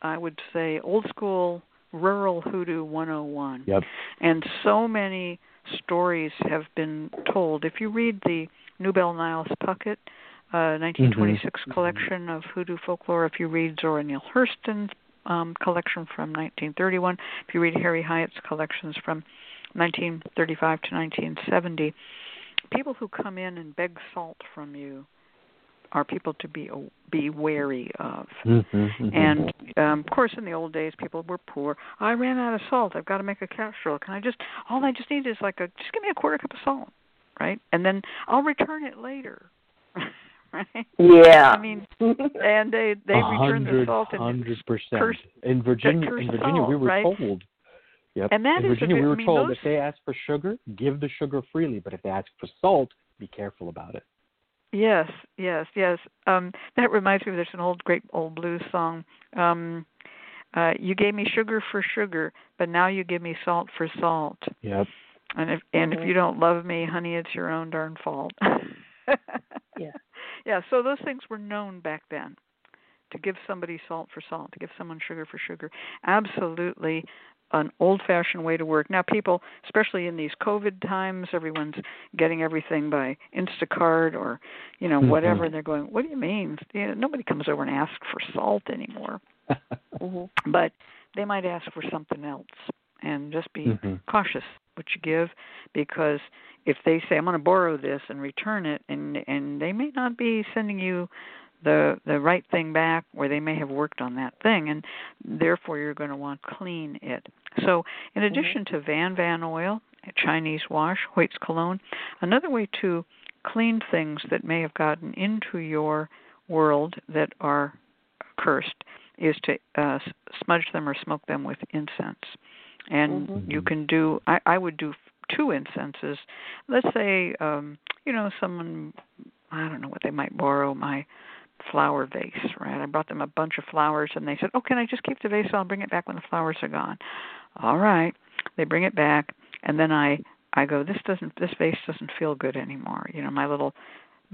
I would say, old school rural hoodoo 101. Yep. And so many stories have been told. If you read the Newbell Niles Puckett 1926 collection of hoodoo folklore, if you read Zora Neale Hurston's collection from 1931, if you read Harry Hyatt's collections from 1935 to 1970, people who come in and beg salt from you are people to be wary of. And, of course, in the old days, people were poor. I ran out of salt. I've got to make a casserole. All I just need is just give me a quarter cup of salt, right? And then I'll return it later, right? Yeah. I mean, and they returned the salt. 100%. In Virginia, we were told. Yep. And that in Virginia, we were told if they ask for sugar, give the sugar freely. But if they ask for salt, be careful about it. Yes. That reminds me, there's an great old blues song. You gave me sugar for sugar, but now you give me salt for salt. Yep. And if you don't love me, honey, it's your own darn fault. Yeah. So those things were known back then. To give somebody salt for salt, to give someone sugar for sugar. Absolutely. An old-fashioned way to work. Now, people, especially in these COVID times, everyone's getting everything by Instacart or, whatever. And they're going, what do you mean? Nobody comes over and asks for salt anymore. But they might ask for something else. And just be cautious what you give, because if they say, I'm going to borrow this and return it, and they may not be sending you the right thing back, or they may have worked on that thing, and therefore you're going to want to clean it. So in addition to Van Van oil, Chinese wash, Hoyt's Cologne, another way to clean things that may have gotten into your world that are cursed is to smudge them or smoke them with incense. And you can do, I would do two incenses. Let's say, someone, I don't know what they might borrow, my flower vase, right? I brought them a bunch of flowers, and they said, oh, can I just keep the vase? I'll bring it back when the flowers are gone. All right. They bring it back, and then I go, this vase doesn't feel good anymore. My little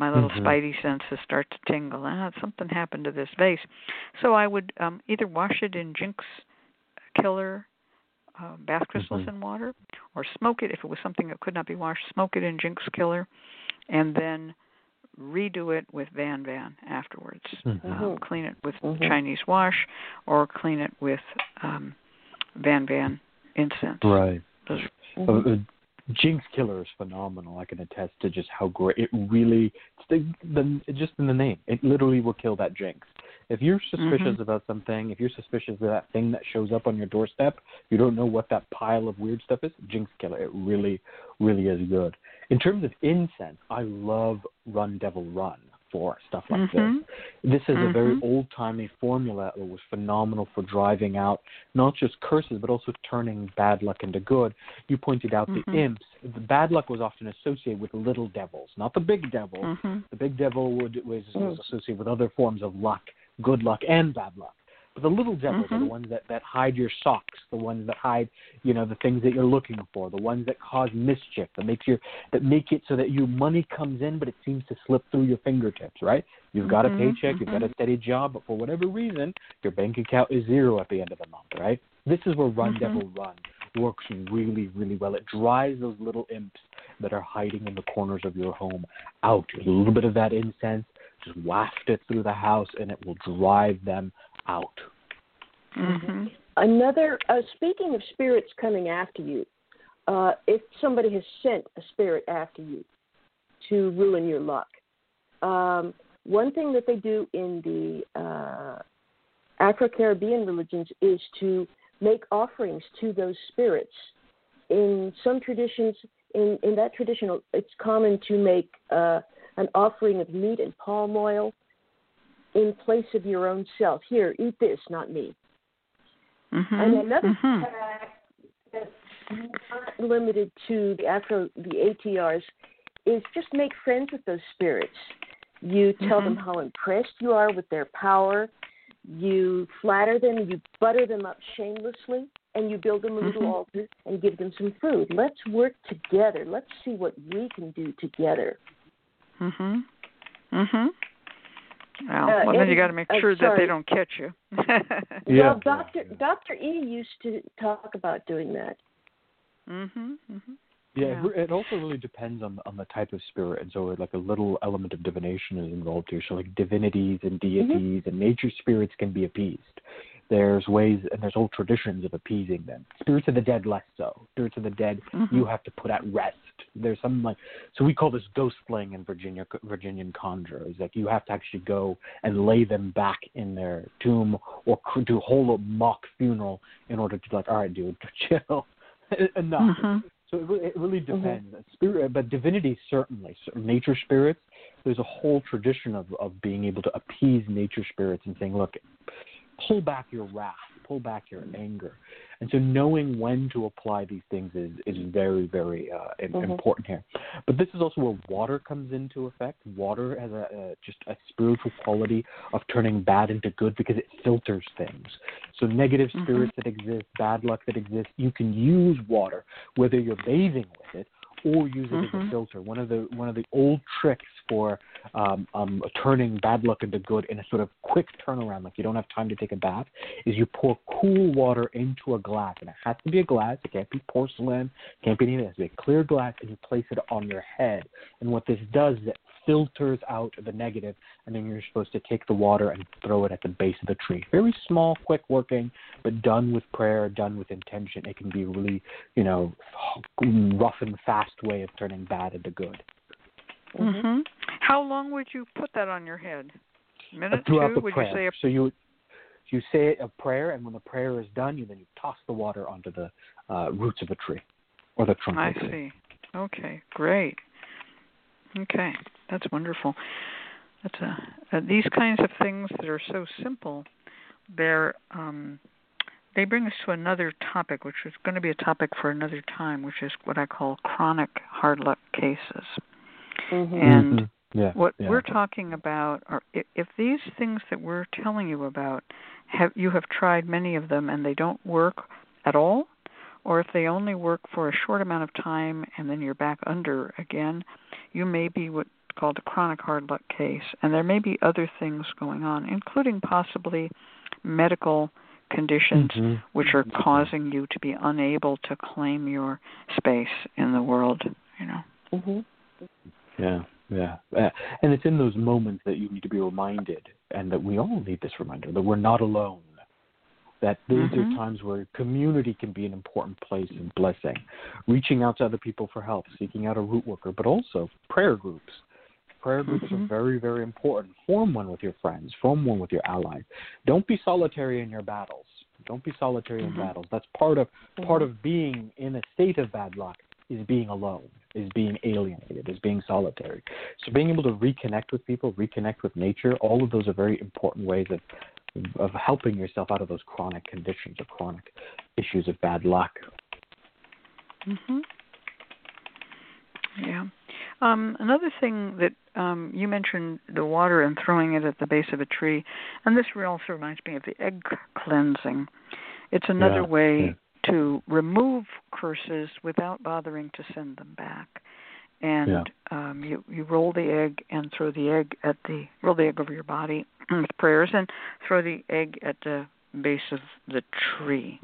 spidey senses start to tingle. Something happened to this vase. So I would either wash it in Jinx Killer bath crystals in water, or smoke it. If it was something that could not be washed, smoke it in Jinx Killer, and then redo it with Van Van afterwards. Clean it with Chinese wash, or clean it with Van Van incense. Right. Jinx Killer is phenomenal. I can attest to just how great it really. It's just in the name, it literally will kill that jinx. If you're suspicious about something, if you're suspicious of that thing that shows up on your doorstep, you don't know what that pile of weird stuff is, Jinx Killer. It really, really is good. In terms of incense, I love Run Devil Run for stuff like this. This is a very old-timey formula that was phenomenal for driving out not just curses, but also turning bad luck into good. You pointed out the imps. The bad luck was often associated with little devils, not the big devil. The big devil was associated with other forms of luck, good luck and bad luck. But the little devils are the ones that hide your socks, the ones that hide, you know, the things that you're looking for, the ones that cause mischief, that make it so that your money comes in, but it seems to slip through your fingertips, right? You've got a paycheck, you've got a steady job, but for whatever reason, your bank account is zero at the end of the month, right? This is where Run Devil Run works really, really well. It drives those little imps that are hiding in the corners of your home out. A little bit of that incense, just waft it through the house, and it will drive them out. Another, speaking of spirits coming after you, if somebody has sent a spirit after you to ruin your luck, one thing that they do in the Afro-Caribbean religions is to make offerings to those spirits. In some traditions, in that tradition, it's common to make an offering of meat and palm oil in place of your own self. Here, eat this, not me. And another fact that's not limited to the ATRs is just make friends with those spirits. You tell them how impressed you are with their power. You flatter them, you butter them up shamelessly, and you build them a little altar and give them some food. Let's work together. Let's see what we can do together. Well, well, then you got to make sure that they don't catch you. Well, Dr. E used to talk about doing that. It also really depends on the type of spirit, and so like a little element of divination is involved here. So like divinities and deities and nature spirits can be appeased. There's ways, and there's old traditions of appeasing them. Spirits of the dead, less so. Spirits of the dead, you have to put at rest. There's something like, so we call this ghostling in Virginian conjurers. Like you have to actually go and lay them back in their tomb or do a whole mock funeral in order to be like, all right, dude, chill, enough. So it really depends. Spirit, but divinity, certainly. So nature spirits, there's a whole tradition of being able to appease nature spirits and saying, look, pull back your wrath, pull back your anger. And so knowing when to apply these things is very, very important here. But this is also where water comes into effect. Water has just a spiritual quality of turning bad into good because it filters things. So negative spirits that exist, bad luck that exists, you can use water, whether you're bathing with it or use it as a filter. One of the old tricks for turning bad luck into good in a sort of quick turnaround, like you don't have time to take a bath, is you pour cool water into a glass. And it has to be a glass. It can't be porcelain. It can't be anything. It has to be a clear glass, and you place it on your head. And what this does is it filters out the negative, and then you're supposed to take the water and throw it at the base of the tree. Very small, quick working, but done with prayer, done with intention. It can be really, you know, rough and fast way of turning bad into good. How long would you put that on your head? A minute, throughout the prayer. You say a prayer, and when the prayer is done, you toss the water onto the roots of a tree or the trunk of a tree. I see. Okay, great. Okay, that's wonderful. These kinds of things that are so simple, they bring us to another topic, which is going to be a topic for another time, which is what I call chronic hard luck cases. And we're talking about are if these things that we're telling you about, you have tried many of them and they don't work at all, or if they only work for a short amount of time and then you're back under again, you may be what's called a chronic hard luck case. And there may be other things going on, including possibly medical conditions which are causing you to be unable to claim your space in the world, you know. Yeah. And it's in those moments that you need to be reminded, and that we all need this reminder, that we're not alone. That these are times where community can be an important place and blessing. Reaching out to other people for help, seeking out a root worker, but also prayer groups. Prayer groups are very, very important. Form one with your friends. Form one with your allies. Don't be solitary in your battles. Don't be solitary in battles. That's part of being in a state of bad luck is being alone, is being alienated, is being solitary. So being able to reconnect with people, reconnect with nature, all of those are very important ways of helping yourself out of those chronic conditions or chronic issues of bad luck. Yeah. Another thing that you mentioned, the water and throwing it at the base of a tree, and this also reminds me of the egg cleansing. It's another way to remove curses without bothering to send them back. And you roll the egg and throw the egg at roll the egg over your body with prayers and throw the egg at the base of the tree.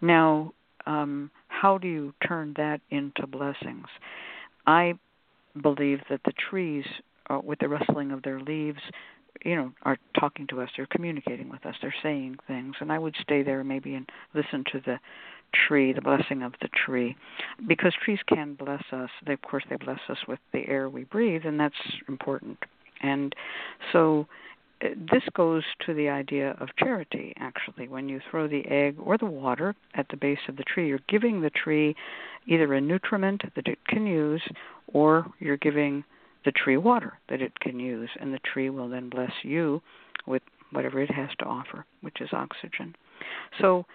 Now, how do you turn that into blessings? I believe that the trees, with the rustling of their leaves, are talking to us. They're communicating with us. They're saying things. And I would stay there maybe and listen to the tree, the blessing of the tree, because trees can bless us. They, of course, they bless us with the air we breathe, and that's important. And so this goes to the idea of charity, actually. When you throw the egg or the water at the base of the tree, you're giving the tree either a nutriment that it can use, or you're giving the tree water that it can use, and the tree will then bless you with whatever it has to offer, which is oxygen. So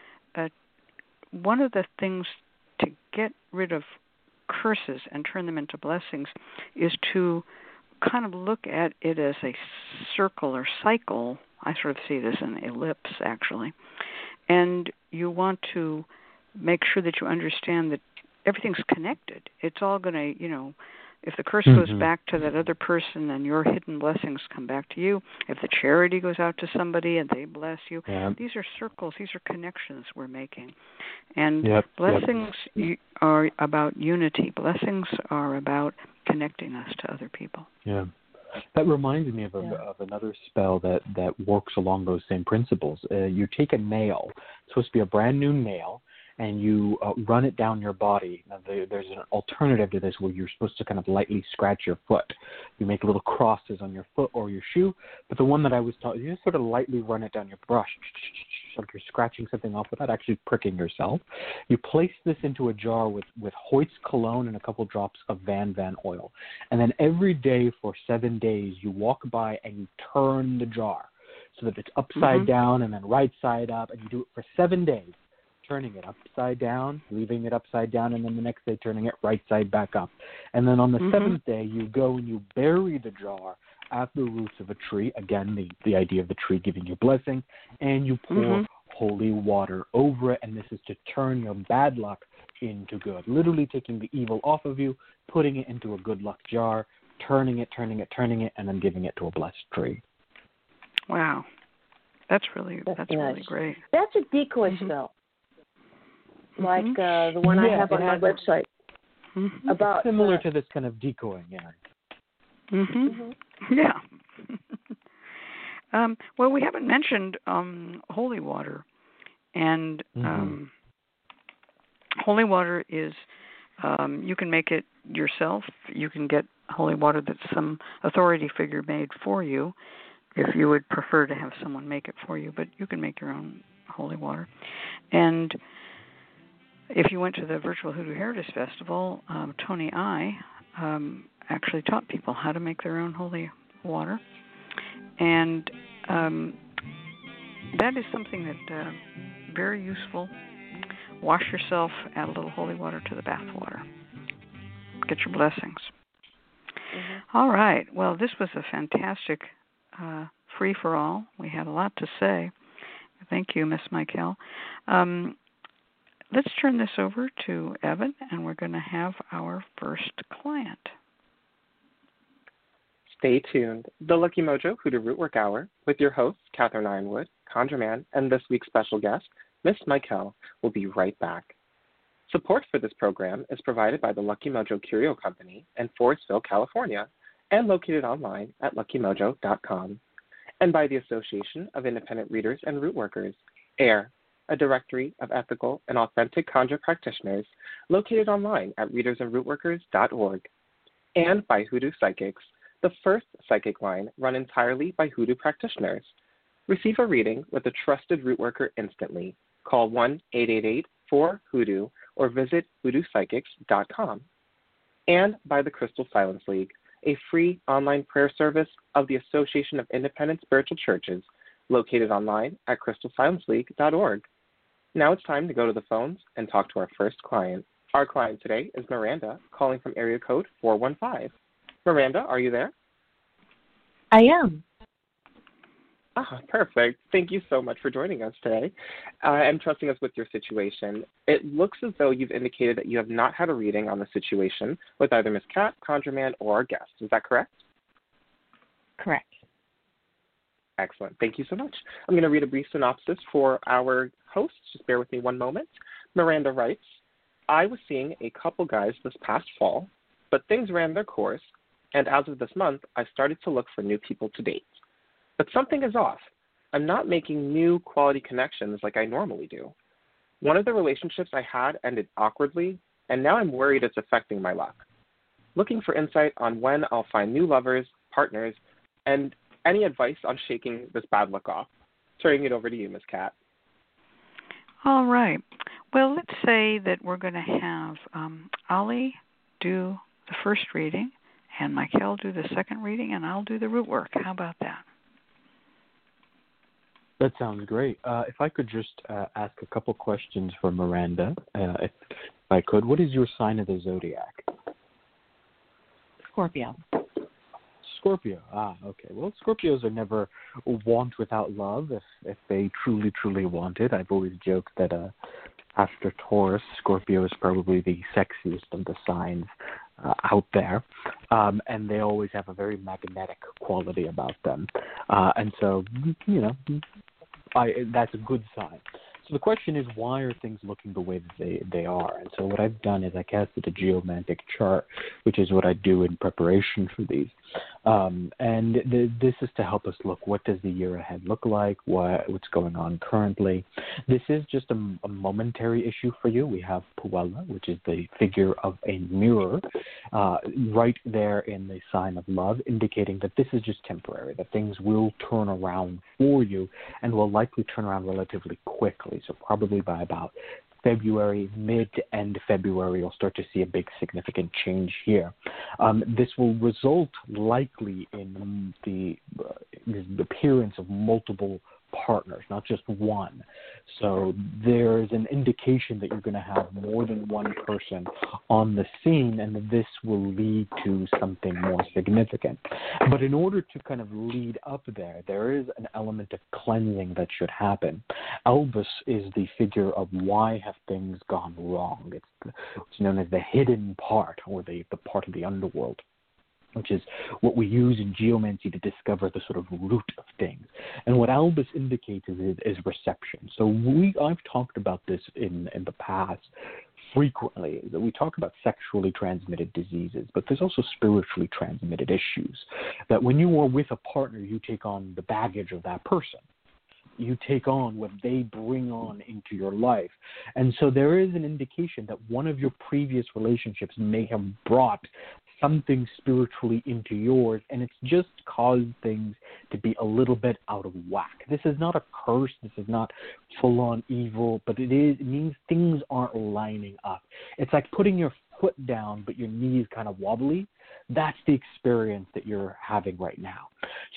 one of the things to get rid of curses and turn them into blessings is to kind of look at it as a circle or cycle. I sort of see this in ellipse, actually. And you want to make sure that you understand that everything's connected. It's all going to, if the curse goes back to that other person, then your hidden blessings come back to you. If the charity goes out to somebody and they bless you, these are circles, these are connections we're making. And blessings are about unity. Blessings are about connecting us to other people. Yeah. That reminds me of another spell that works along those same principles. You take a nail, it's supposed to be a brand new nail, and you run it down your body. Now, there's an alternative to this where you're supposed to kind of lightly scratch your foot. You make little crosses on your foot or your shoe, but the one that I was taught, you just sort of lightly run it down your brush, like you're scratching something off without actually pricking yourself. You place this into a jar with Hoyt's Cologne and a couple drops of Van Van oil, and then every day for 7 days, you walk by and you turn the jar so that it's upside down and then right side up, and you do it for 7 days. Turning it upside down, leaving it upside down, and then the next day turning it right side back up. And then on the seventh day, you go and you bury the jar at the roots of a tree. Again, the idea of the tree giving you blessing. And you pour holy water over it, and this is to turn your bad luck into good. Literally taking the evil off of you, putting it into a good luck jar, turning it, and then giving it to a blessed tree. Wow. That's really great. That's a decoy spell. Like the one I have on my website. About similar to this kind of decoying, well, we haven't mentioned holy water. And holy water is, you can make it yourself. You can get holy water that some authority figure made for you, if you would prefer to have someone make it for you. But you can make your own holy water. And if you went to the Virtual Hoodoo Heritage Festival, Tony I actually taught people how to make their own holy water. And that is something that very useful. Wash yourself, add a little holy water to the bath water. Get your blessings. All right. Well, this was a fantastic free-for-all. We had a lot to say. Thank you, Miss Michaele. Let's turn this over to Evan, and we're going to have our first client. Stay tuned. The Lucky Mojo Hoodoo Rootwork Hour with your hosts, Catherine Ironwood, ConjureMan, and this week's special guest, Miss Michaele, will be right back. Support for this program is provided by the Lucky Mojo Curio Company in Forestville, California, and located online at luckymojo.com, and by the Association of Independent Readers and Rootworkers, AIR, a directory of ethical and authentic conjure practitioners located online at readersandrootworkers.org, and by Hoodoo Psychics, the first psychic line run entirely by hoodoo practitioners. Receive a reading with a trusted root worker instantly. Call 1-888-4-HOODOO or visit hoodoophpsychics.com. And by the Crystal Silence League, a free online prayer service of the Association of Independent Spiritual Churches, located online at crystalsilenceleague.org. Now it's time to go to the phones and talk to our first client. Our client today is Miranda, calling from area code 415. Miranda, are you there? I am. Ah, perfect. Thank you so much for joining us today and trusting us with your situation. It looks as though you've indicated that you have not had a reading on the situation with either Ms. Cat, ConjureMan, or our guest. Is that correct? Correct. Excellent. Thank you so much. I'm going to read a brief synopsis for our host. Just bear with me one moment. Miranda writes, I was seeing a couple guys this past fall, but things ran their course, and as of this month, I started to look for new people to date. But something is off. I'm not making new quality connections like I normally do. One of the relationships I had ended awkwardly, and now I'm worried it's affecting my luck. Looking for insight on when I'll find new lovers, partners, and any advice on shaking this bad luck off. Turning it over to you, Ms. Cat. All right. Well, let's say that we're going to have Ali do the first reading, and Michaele do the second reading, and I'll do the root work. How about that? That sounds great. If I could just ask a couple questions for Miranda, if I could. What is your sign of the zodiac? Scorpio. Scorpio. Ah, okay. Well, Scorpios are never want without love if they truly, truly want it. I've always joked that after Taurus, Scorpio is probably the sexiest of the signs out there. And they always have a very magnetic quality about them. And so, you know, that's a good sign. So the question is, why are things looking the way that they are? And so what I've done is I casted a geomantic chart, which is what I do in preparation for these. And this is to help us look, what does the year ahead look like? What's going on currently? This is just a momentary issue for you. We have Puella, which is the figure of a mirror, right there in the sign of love, indicating that this is just temporary, that things will turn around for you and will likely turn around relatively quickly. So probably by about February, mid to end February, you'll start to see a big significant change here. This will result likely in the appearance of multiple partners, not just one. So there's an indication that you're going to have more than one person on the scene, and this will lead to something more significant. But in order to kind of lead up there is an element of cleansing that should happen. Albus is the figure of why have things gone wrong. It's known as the hidden part, or the part of the underworld, which is what we use in geomancy to discover the sort of root of things. And what Albus indicates is reception. So I've talked about this in the past frequently, that we talk about sexually transmitted diseases, but there's also spiritually transmitted issues, that when you are with a partner, you take on the baggage of that person. You take on what they bring on into your life. And so there is an indication that one of your previous relationships may have brought something spiritually into yours, and it's just caused things to be a little bit out of whack. This is not a curse, this is not full-on evil, but it means things aren't lining up. It's like putting your foot down, but your knee is kind of wobbly. That's the experience that you're having right now.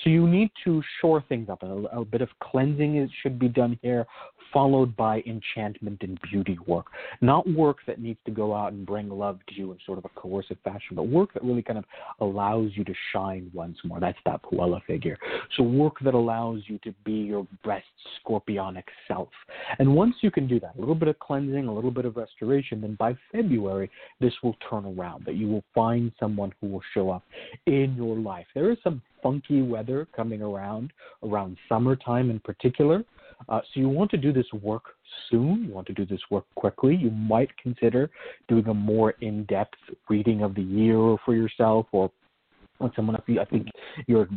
So you need to shore things up. A bit of cleansing should be done here, followed by enchantment and beauty work. Not work that needs to go out and bring love to you in sort of a coercive fashion, but work that really kind of allows you to shine once more. That's that Puella figure. So work that allows you to be your best scorpionic self. And once you can do that, a little bit of cleansing, a little bit of restoration, then by February, this will turn around, that you will find someone who will show up in your life. There is some funky weather coming around summertime in particular. So you want to do this work soon. You want to do this work quickly. You might consider doing a more in-depth reading of the year for yourself or with someone. I think your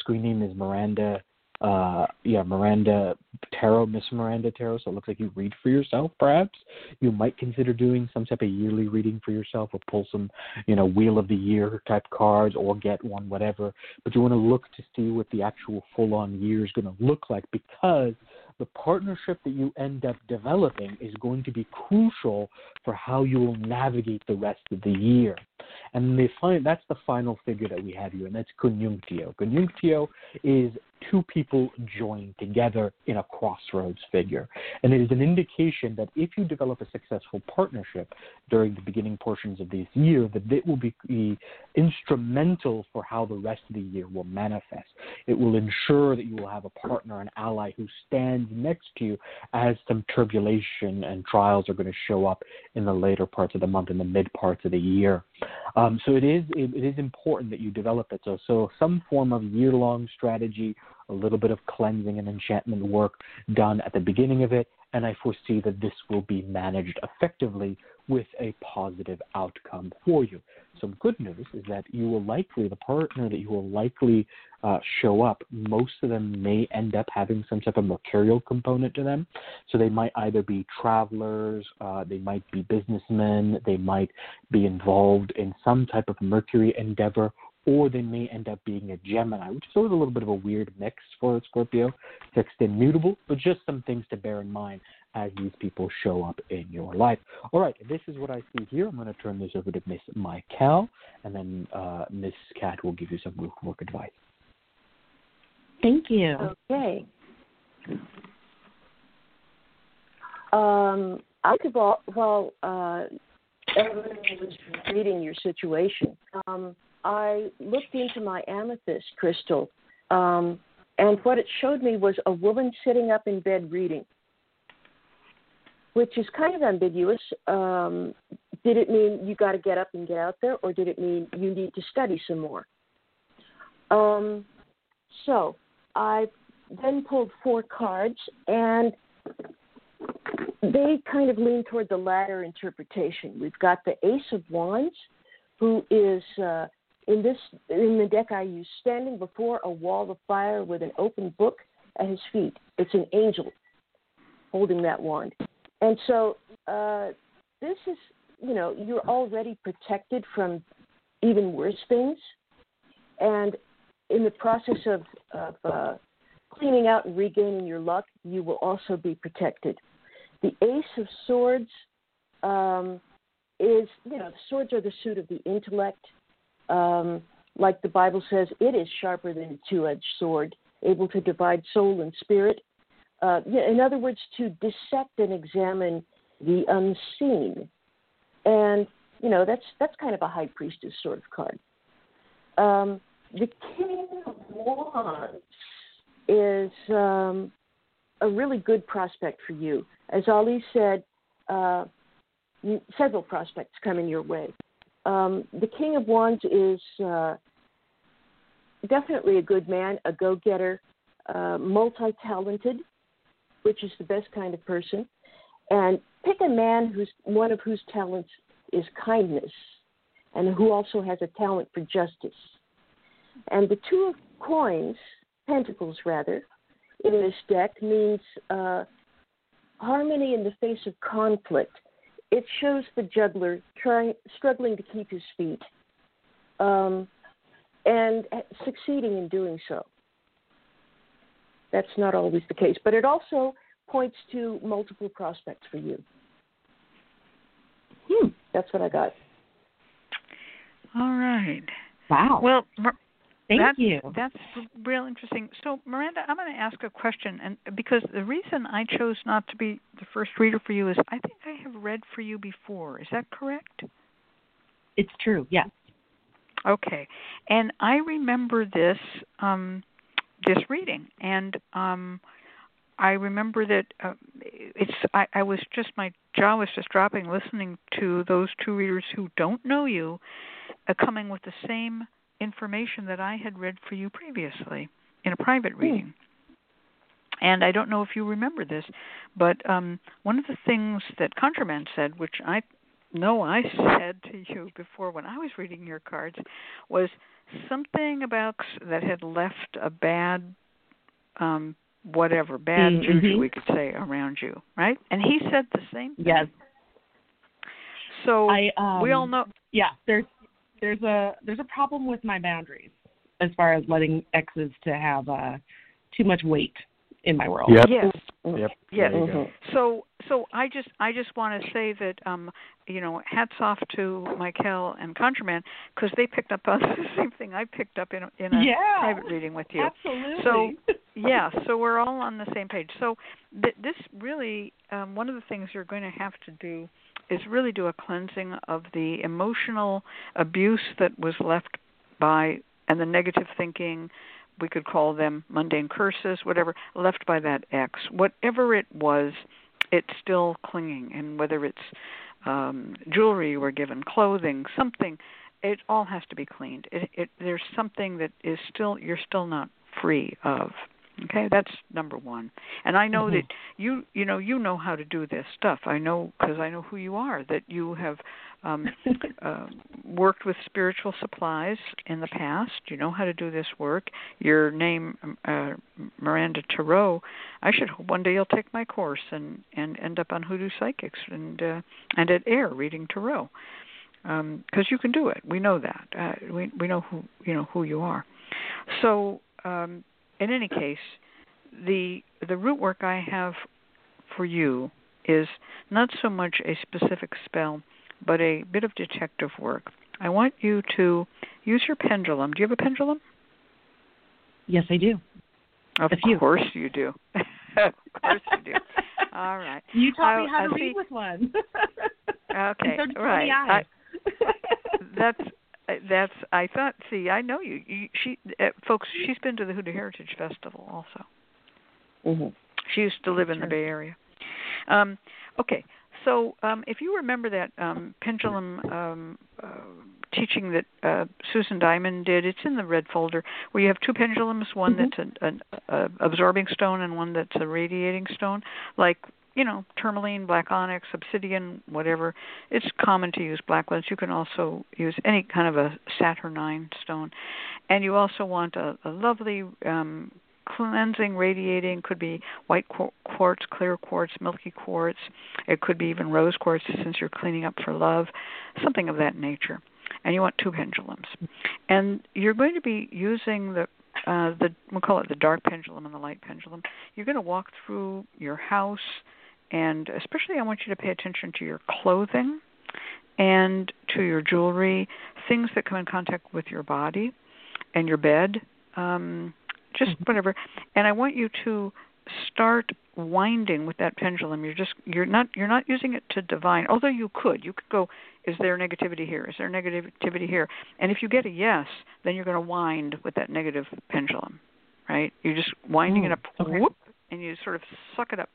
screen name is Miranda Miranda Tarot, Miss Miranda Tarot, so it looks like you read for yourself, perhaps. You might consider doing some type of yearly reading for yourself or pull some, Wheel of the Year type cards or get one, whatever. But you want to look to see what the actual full-on year is going to look like, because the partnership that you end up developing is going to be crucial for how you will navigate the rest of the year. And that's the final figure that we have here, and that's conjunctio. Conjunctio is two people joined together in a crossroads figure. And it is an indication that if you develop a successful partnership during the beginning portions of this year, that it will be instrumental for how the rest of the year will manifest. It will ensure that you will have a partner, an ally who stands next to you as some tribulation and trials are going to show up in the later parts of the month, in the mid parts of the year. So it is important that you develop it. So some form of year-long strategy, a little bit of cleansing and enchantment work done at the beginning of it, and I foresee that this will be managed effectively with a positive outcome for you. Some good news is that the partner that you will likely show up, most of them may end up having some type of mercurial component to them. So they might either be travelers, they might be businessmen, they might be involved in some type of Mercury endeavor, or they may end up being a Gemini, which is always a little bit of a weird mix for a Scorpio, fixed and mutable, but just some things to bear in mind as these people show up in your life. All right, this is what I see here. I'm going to turn this over to Miss Michaele, and then Miss Cat will give you some work advice. Thank you. Okay. Everyone was reading your situation. I looked into my amethyst crystal, and what it showed me was a woman sitting up in bed reading, which is kind of ambiguous. Did it mean you got to get up and get out there, or did it mean you need to study some more? So I then pulled four cards, and they kind of lean toward the latter interpretation. We've got the Ace of Wands, who is... In the deck I use, standing before a wall of fire with an open book at his feet. It's an angel holding that wand. And so this is, you're already protected from even worse things. And in the process of cleaning out and regaining your luck, you will also be protected. The Ace of Swords is, the swords are the suit of the intellect. Like the Bible says, it is sharper than a two-edged sword, able to divide soul and spirit. In other words, to dissect and examine the unseen. And, that's kind of a high priestess sort of card. The King of Wands is a really good prospect for you. As Ali said, several prospects coming your way. The King of Wands is definitely a good man, a go-getter, multi-talented, which is the best kind of person. And pick a man one of whose talents is kindness, and who also has a talent for justice. And the Two of Pentacles, in this deck means harmony in the face of conflict. It shows the juggler struggling to keep his feet and succeeding in doing so. That's not always the case, but it also points to multiple prospects for you. That's what I got. All right. Wow. Well, thank you. That's real interesting. So, Miranda, I'm going to ask a question, and because the reason I chose not to be the first reader for you is I think I have read for you before. Is that correct? It's true, yes. Okay. And I remember this reading, and I remember that my jaw was just dropping listening to those two readers who don't know you coming with the same information that I had read for you previously in a private reading. And I don't know if you remember this, but one of the things that ConjureMan said, which I know I said to you before when I was reading your cards, was something about that had left a bad whatever bad juju we could say around you, right? And he said the same thing. Yes. So we all know. Yeah, there's a problem with my boundaries as far as letting exes to have too much weight in my world. Yep. Yes. Yep. Yes. So I just want to say that hats off to Michaele and ConjureMan, because they picked up on the same thing I picked up in a private reading with you. Absolutely. So so we're all on the same page. So this really one of the things you're going to have to do is really do a cleansing of the emotional abuse that was left by, and the negative thinking, we could call them mundane curses, whatever, left by that ex. Whatever it was, it's still clinging. And whether it's jewelry you were given, clothing, something, it all has to be cleaned. There's something that is still, you're still not free of. Okay, that's number one. And I know that you know how to do this stuff. I know, because I know who you are, that you have worked with spiritual supplies in the past. You know how to do this work. Your name, Miranda Tarot, I should hope one day you'll take my course and end up on Hoodoo Psychics and at AIR reading Tarot. Because you can do it. We know that. We know who you are. So... in any case, the root work I have for you is not so much a specific spell, but a bit of detective work. I want you to use your pendulum. Do you have a pendulum? Yes, I do. Of course you do. Of course you do. All right. You taught me how to read with one. Okay. So right. That's, I thought, see, I know you. Folks, she's been to the Hoodoo Heritage Festival also. Mm-hmm. She used to live in the Bay Area. Okay, so if you remember that pendulum teaching that Susan Diamond did, it's in the red folder, where you have two pendulums, one that's an absorbing stone and one that's a radiating stone, like... tourmaline, black onyx, obsidian, whatever. It's common to use black ones. You can also use any kind of a saturnine stone. And you also want a lovely cleansing, radiating, could be white quartz, clear quartz, milky quartz. It could be even rose quartz, since you're cleaning up for love, something of that nature. And you want two pendulums. And you're going to be using we'll call it the dark pendulum and the light pendulum. You're going to walk through your house. And especially I want you to pay attention to your clothing and to your jewelry, things that come in contact with your body and your bed, just whatever. And I want you to start winding with that pendulum. You're not using it to divine, although you could go, is there negativity here? Is there negativity here? And if you get a yes, then you're going to wind with that negative pendulum, right? You're just winding it up, whoop, and you sort of suck it up.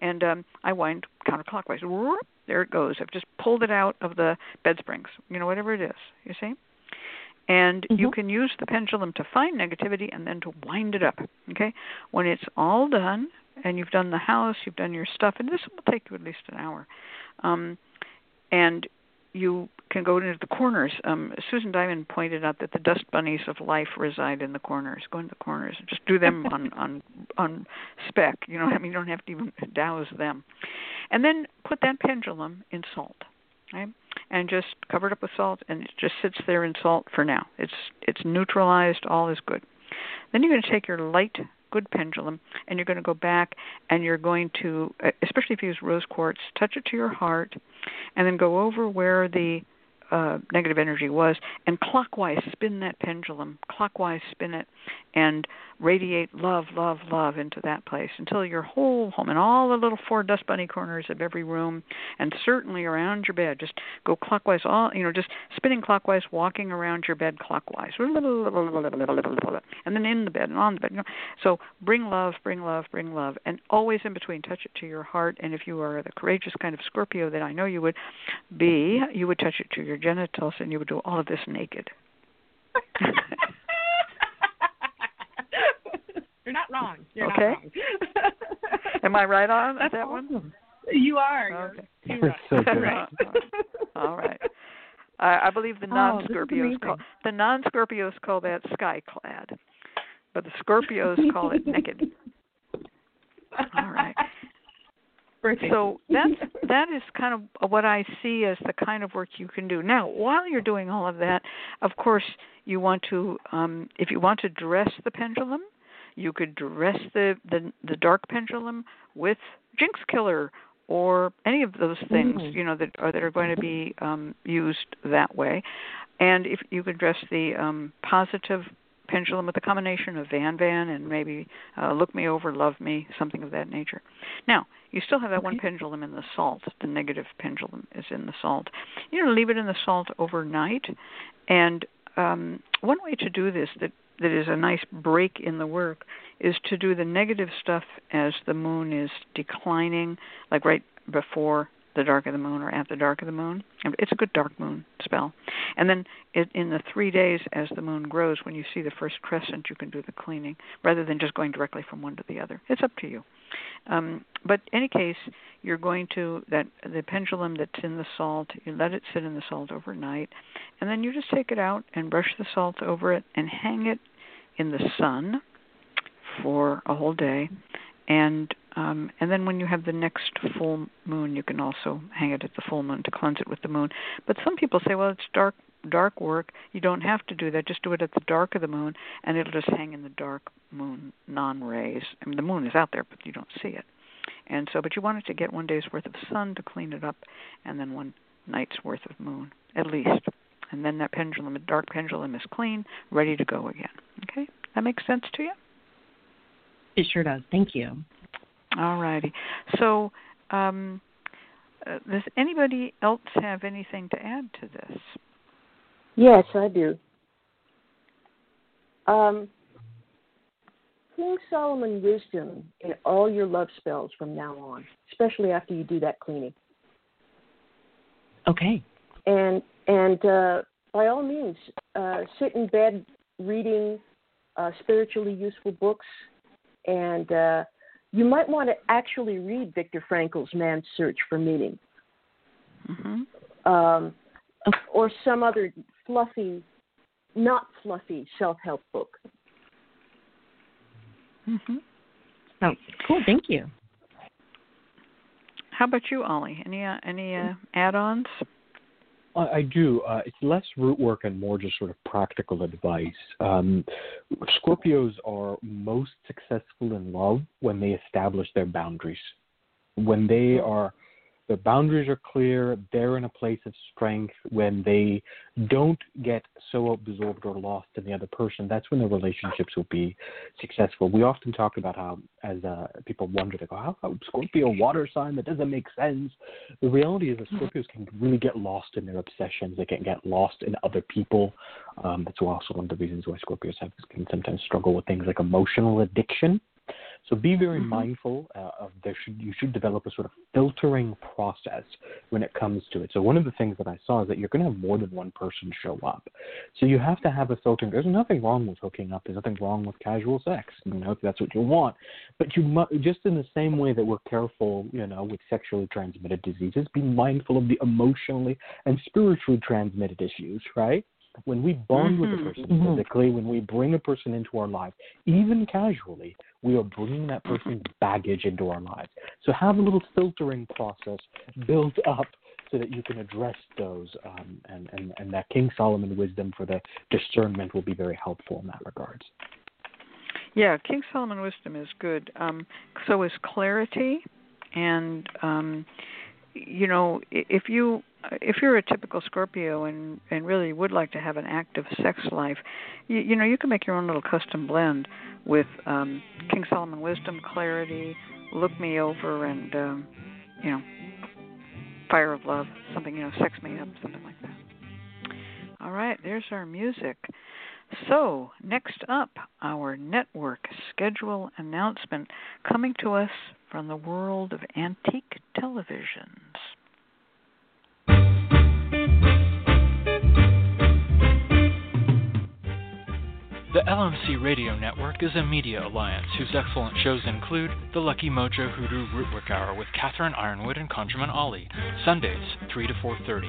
And I wind counterclockwise. Whoop, there it goes. I've just pulled it out of the bed springs, whatever it is, you see? And you can use the pendulum to find negativity and then to wind it up, okay? When it's all done, and you've done the house, you've done your stuff, and this will take you at least an hour. And you can go into the corners. Susan Diamond pointed out that the dust bunnies of life reside in the corners. Go into the corners and just do them on spec. You don't have to even douse them. And then put that pendulum in salt, right? And just cover it up with salt, and it just sits there in salt for now. It's neutralized. All is good. Then you're going to take your light, good pendulum, and you're going to go back, and you're going to, especially if you use rose quartz, touch it to your heart, and then go over where the negative energy was, and clockwise spin that pendulum, clockwise spin it, and radiate love, love, love into that place until your whole home and all the little four dust bunny corners of every room, and certainly around your bed. Just go clockwise, all just spinning clockwise, walking around your bed clockwise, and then in the bed and on the bed. So bring love, bring love, bring love, and always in between, touch it to your heart. And if you are the courageous kind of Scorpio that I know you would be, you would touch it to your genitals, and you would do all of this naked. You're not wrong. You're not wrong. Am I right on That's that awesome. One? You are. Okay. You're right. So good. Right. All right. I believe the non-Scorpios call that skyclad. But the Scorpios call it naked. All right. So that is kind of what I see as the kind of work you can do. Now, while you're doing all of that, of course, you want to, if you want to dress the pendulum, you could dress the dark pendulum with Jinx Killer or any of those things, you know, that are going to be used that way. And if you could dress the positive pendulum with a combination of Van Van and maybe Look Me Over, Love Me, something of that nature. Now, you still have that one pendulum in the salt. The negative pendulum is in the salt. You know, leave it in the salt overnight. And one way to do this that is a nice break in the work is to do the negative stuff as the moon is declining, like right before the dark of the moon or at the dark of the moon. It's a good dark moon spell. And then in the 3 days as the moon grows, when you see the first crescent, you can do the cleaning rather than just going directly from one to the other. It's up to you. But in any case, you're going to, the pendulum that's in the salt, you let it sit in the salt overnight, and then you just take it out and brush the salt over it and hang it in the sun for a whole day. And then when you have the next full moon, you can also hang it at the full moon to cleanse it with the moon. But some people say, well, it's dark work. You don't have to do that. Just do it at the dark of the moon, and it'll just hang in the dark moon non-rays. I mean, the moon is out there, but you don't see it. And so, but you wanted to get 1 day's worth of sun to clean it up, and then 1 night's worth of moon, at least. And then that pendulum, the dark pendulum, is clean, ready to go again. Okay? That makes sense to you? It sure does. Thank you. All righty. So, does anybody else have anything to add to this? Yes, I do. King Solomon Wisdom in all your love spells from now on, especially after you do that cleaning. Okay. And by all means, sit in bed reading spiritually useful books, and you might want to actually read Viktor Frankl's Man's Search for Meaning, or some other fluffy, not fluffy self-help book. Oh, cool. Thank you. How about you, Ollie? Any add-ons? I do. It's less root work and more just sort of practical advice. Scorpios are most successful in love when they establish their boundaries. When their boundaries are clear, they're in a place of strength. When they don't get so absorbed or lost in the other person, that's when the relationships will be successful. We often talk about how, as people wonder, they go, how Scorpio water sign, that doesn't make sense. The reality is that Scorpios can really get lost in their obsessions. They can get lost in other people. That's also one of the reasons why Scorpios can sometimes struggle with things like emotional addiction. So be very mindful of you should develop a sort of filtering process when it comes to it. So one of the things that I saw is that you're going to have more than one person show up. So you have to have a filtering. There's nothing wrong with hooking up. There's nothing wrong with casual sex, if that's what you want. But you must, just in the same way that we're careful, with sexually transmitted diseases, be mindful of the emotionally and spiritually transmitted issues, right? When we bond with a person physically, when we bring a person into our lives, even casually, we are bringing that person's baggage into our lives. So have a little filtering process built up so that you can address those. And that King Solomon Wisdom for the discernment will be very helpful in that regards. Yeah, King Solomon Wisdom is good. So is Clarity. And, if you're a typical Scorpio and really would like to have an active sex life, you can make your own little custom blend with King Solomon Wisdom, Clarity, Look Me Over, and, Fire of Love, something, Sex Me Up, something like that. All right, there's our music. So next up, our network schedule announcement coming to us from the world of antique televisions. The LMC Radio Network is a media alliance whose excellent shows include The Lucky Mojo Hoodoo Rootwork Hour with Catherine Ironwood and ConjureMan Ollie, Sundays 3 to 4:30,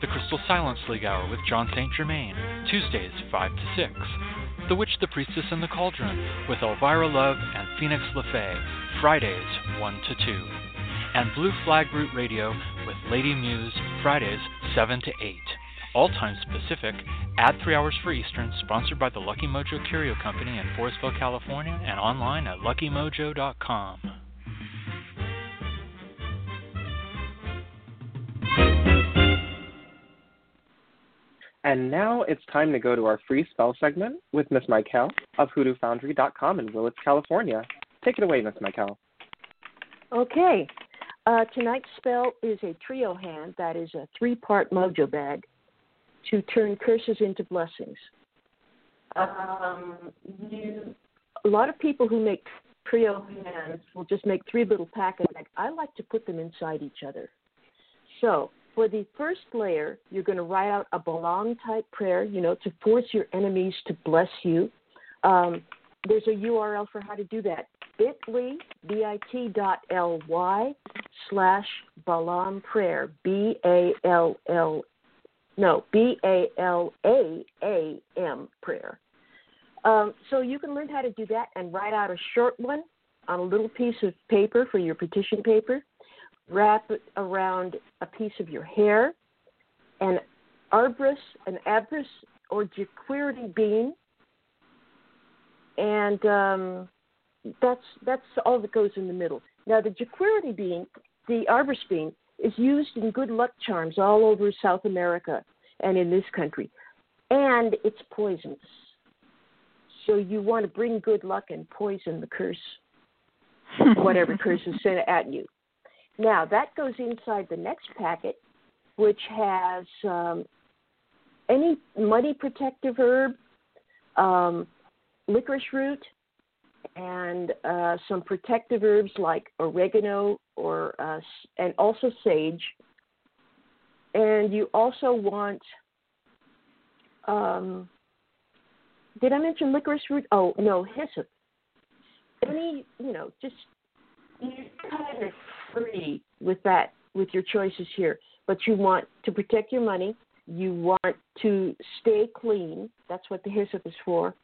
The Crystal Silence League Hour with John St. Germain, Tuesdays 5 to 6, The Witch, the Priestess, and the Cauldron with Elvira Love and Phoenix LaFay, Fridays 1 to 2. And Blue Flag Root Radio with Lady Muse, Fridays 7 to 8. All times Pacific, at 3 hours for Eastern, sponsored by the Lucky Mojo Curio Company in Forestville, California, and online at luckymojo.com. And now it's time to go to our free spell segment with Miss Michaele of hoodoofoundry.com in Willits, California. Take it away, Miss Michaele. Okay. Tonight's spell is a trio hand, that is a three-part mojo bag, to turn curses into blessings. A lot of people who make trio hands will just make three little packets. I like to put them inside each other. So for the first layer, you're going to write out a Balaam-type prayer, you know, to force your enemies to bless you. There's a URL for how to do that, bit.ly/Balaam prayer, B-A-L-A-A-M prayer. So you can learn how to do that and write out a short one on a little piece of paper for your petition paper. Wrap it around a piece of your hair, an arborist or jaquirity bean, and that's all that goes in the middle. Now, the jaquirity bean, the arborist bean, is used in good luck charms all over South America and in this country. And it's poisonous. So you want to bring good luck and poison the curse, whatever curse is sent at you. Now, that goes inside the next packet, which has any money protective herb, licorice root, and some protective herbs like oregano and also sage. And you also want, did I mention licorice root? Oh, no, hyssop. Any, you know, just you're kind of free with that, with your choices here. But you want to protect your money. You want to stay clean. That's what the hyssop is for.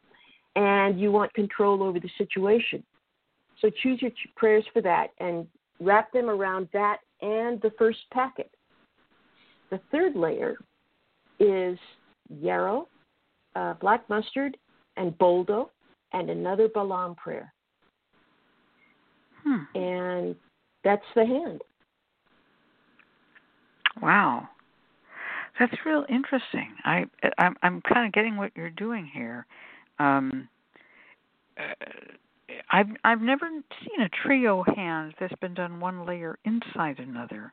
And you want control over the situation. So choose your prayers for that and wrap them around that and the first packet. The third layer is yarrow, black mustard, and boldo, and another Balaam prayer. And that's the hand. Wow. That's real interesting. I'm kind of getting what you're doing here. I've never seen a trio hand that's been done one layer inside another.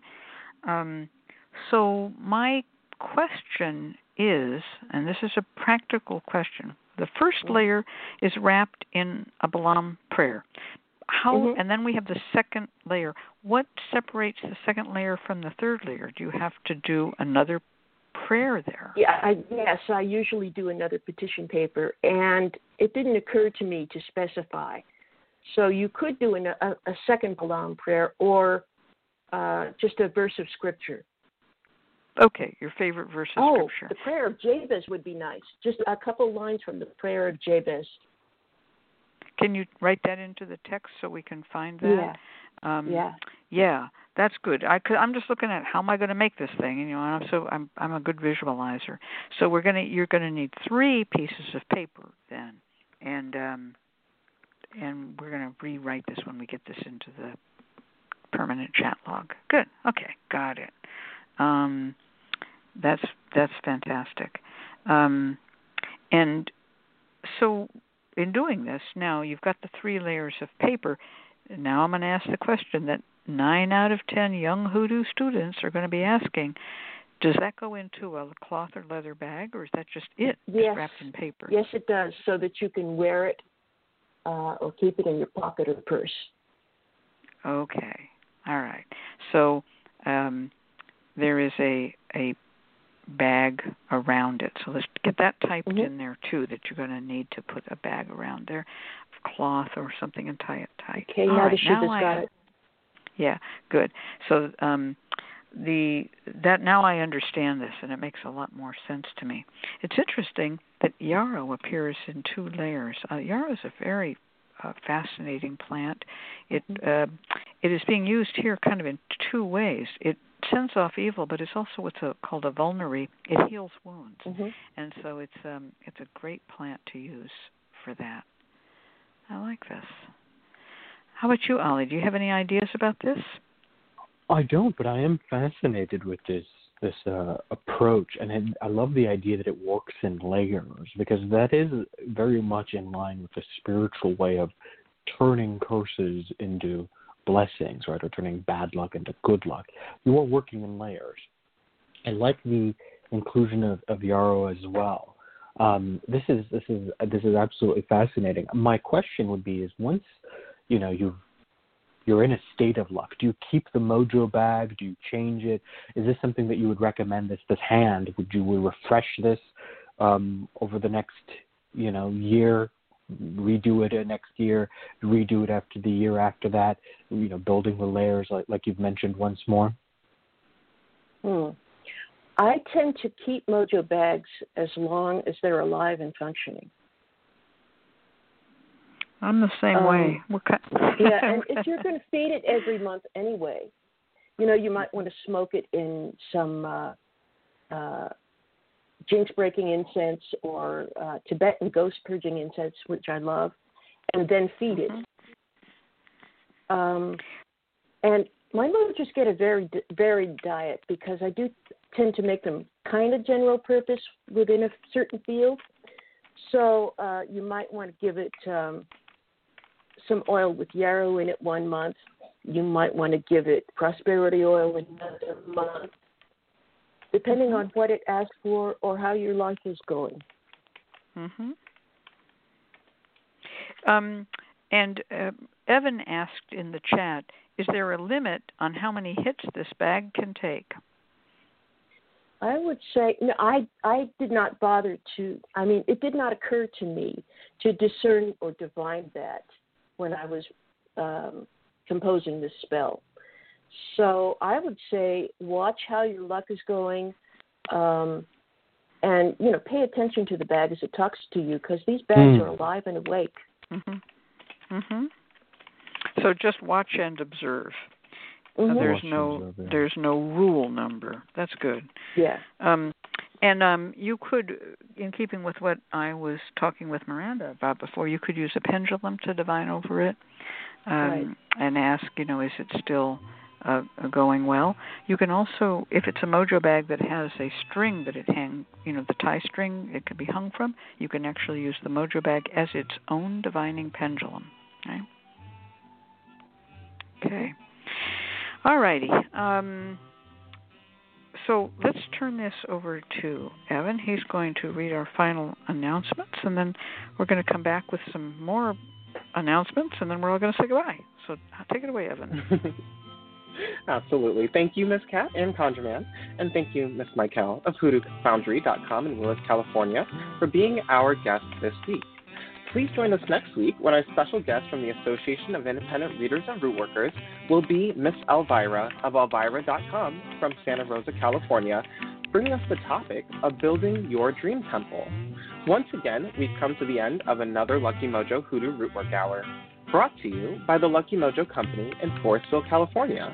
So my question is, and this is a practical question, the first layer is wrapped in a Balaam prayer. And then we have the second layer. What separates the second layer from the third layer? Do you have to do another prayer there? Yeah, I usually do another petition paper, and it didn't occur to me to specify. So you could do a second Balaam prayer or just a verse of scripture. Okay, your favorite verse of scripture. Oh, the prayer of Jabez would be nice. Just a couple lines from the prayer of Jabez. Can you write that into the text so we can find that? Yeah. Yeah, that's good. I'm just looking at how am I going to make this thing, and, you know, I'm a good visualizer. So you're going to need three pieces of paper then, and we're going to rewrite this when we get this into the permanent chat log. Good. Okay, got it. That's fantastic. And so, in doing this, now you've got the three layers of paper. Now I'm going to ask the question that 9 out of 10 young hoodoo students are going to be asking: does that go into a cloth or leather bag, or is that just it wrapped in paper? Yes, it does, so that you can wear it or keep it in your pocket or purse. Okay, all right. So there is a bag around it. So let's get that typed in there too, that you're going to need to put a bag around there, cloth or something, and tie it tight. Okay, now the sheep has got it. Yeah, good. So that now I understand this, and it makes a lot more sense to me. It's interesting that yarrow appears in two layers. Yarrow is a very fascinating plant. It is being used here kind of in two ways. It sends off evil, but it's also called a vulnerary. It heals wounds, and so it's a great plant to use for that. I like this. How about you, Ollie? Do you have any ideas about this? I don't, but I am fascinated with this approach, and I love the idea that it works in layers, because that is very much in line with the spiritual way of turning curses into blessings, right, or turning bad luck into good luck. You are working in layers. I like the inclusion of yarrow as well. This is absolutely fascinating. My question would be: is once you know you're in a state of luck, do you keep the mojo bag? Do you change it? Is this something that you would recommend? This hand? Would you refresh this over the next year? Redo it next year, redo it after the year after that, building the layers like you've mentioned once more? I tend to keep mojo bags as long as they're alive and functioning. I'm the same way. Yeah, and if you're going to feed it every month anyway, you might want to smoke it in some Jinx breaking incense or Tibetan ghost purging incense, which I love, and then feed it. And my mojos get a very varied diet, because I do tend to make them kind of general purpose within a certain field. So you might want to give it some oil with yarrow in it 1 month. You might want to give it prosperity oil in another month, depending on what it asks for or how your life is going. And Evan asked in the chat, is there a limit on how many hits this bag can take? I would say, no, I did not bother to, it did not occur to me to discern or divine that when I was composing this spell. So I would say watch how your luck is going, and, pay attention to the bag as it talks to you, because these bags are alive and awake. So just watch and observe. There's no rule number. That's good. Yeah. And you could, in keeping with what I was talking with Miranda about before, you could use a pendulum to divine over it, right, and ask, is it still going well? You can also, if it's a mojo bag that has a string that it hangs, the tie string it could be hung from, you can actually use the mojo bag as its own divining pendulum. Right? Okay. All righty. So let's turn this over to Evan. He's going to read our final announcements, and then we're going to come back with some more announcements, and then we're all going to say goodbye. So take it away, Evan. Absolutely. Thank you, Ms. Kat and ConjureMan, and thank you, Ms. Michaele of hoodoofoundry.com in Willits, California, for being our guest this week. Please join us next week when our special guest from the Association of Independent Readers and Root Workers will be Ms. Elvira of Elvira.com from Santa Rosa, California, bringing us the topic of building your dream temple. Once again, we've come to the end of another Lucky Mojo Hoodoo Rootwork Hour, brought to you by the Lucky Mojo Company in Forestville, California.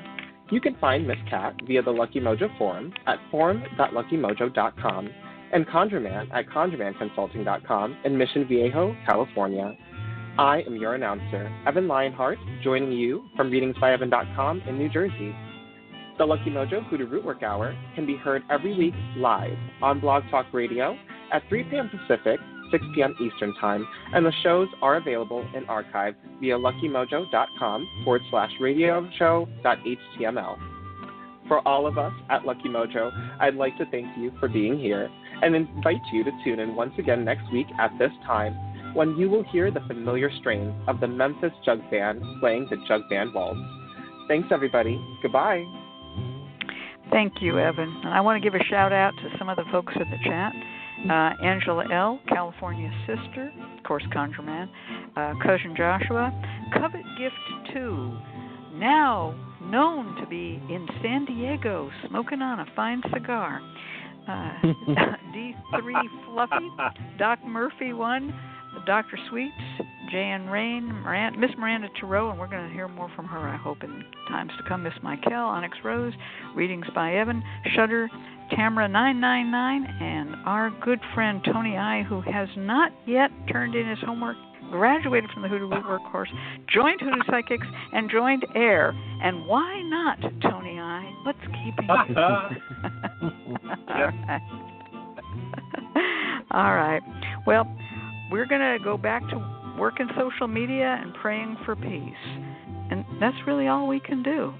You can find Miss Cat via the Lucky Mojo Forum at forum.luckymojo.com and ConjureMan at ConjureManConsulting.com in Mission Viejo, California. I am your announcer, Evan Lionheart, joining you from readingsbyevan.com in New Jersey. The Lucky Mojo Hoodoo Rootwork Hour can be heard every week live on Blog Talk Radio at 3 p.m. Pacific, 6 p.m. Eastern Time, and the shows are available in archive via luckymojo.com/radioshow.html. For all of us at Lucky Mojo, I'd like to thank you for being here and invite you to tune in once again next week at this time, when you will hear the familiar strains of the Memphis Jug Band playing the Jug Band Waltz. Thanks, everybody. Goodbye. Thank you, Evan. And I want to give a shout-out to some of the folks in the chat. Angela L., California Sister, of course, ConjureMan, Cousin Joshua, Covet Gift 2, Now known to be in San Diego smoking on a fine cigar. D3 Fluffy, Doc Murphy 1, Dr. Sweets, Jan Rain, Miss Miranda Tarot, and we're going to hear more from her, I hope, in times to come. Miss Michaele, Onyx Rose, Readings by Evan, Shudder, Tamara 999, and our good friend Tony I, who has not yet turned in his homework, graduated from the Hoodoo Rootwork course, joined Hoodoo Psychics, and joined AIR. And why not, Tony I? Let's keep it going. All right. Well, we're going to go back to working social media and praying for peace. And that's really all we can do.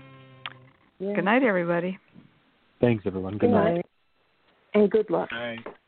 Yeah. Good night, everybody. Thanks, everyone. Good night. And good luck. All right.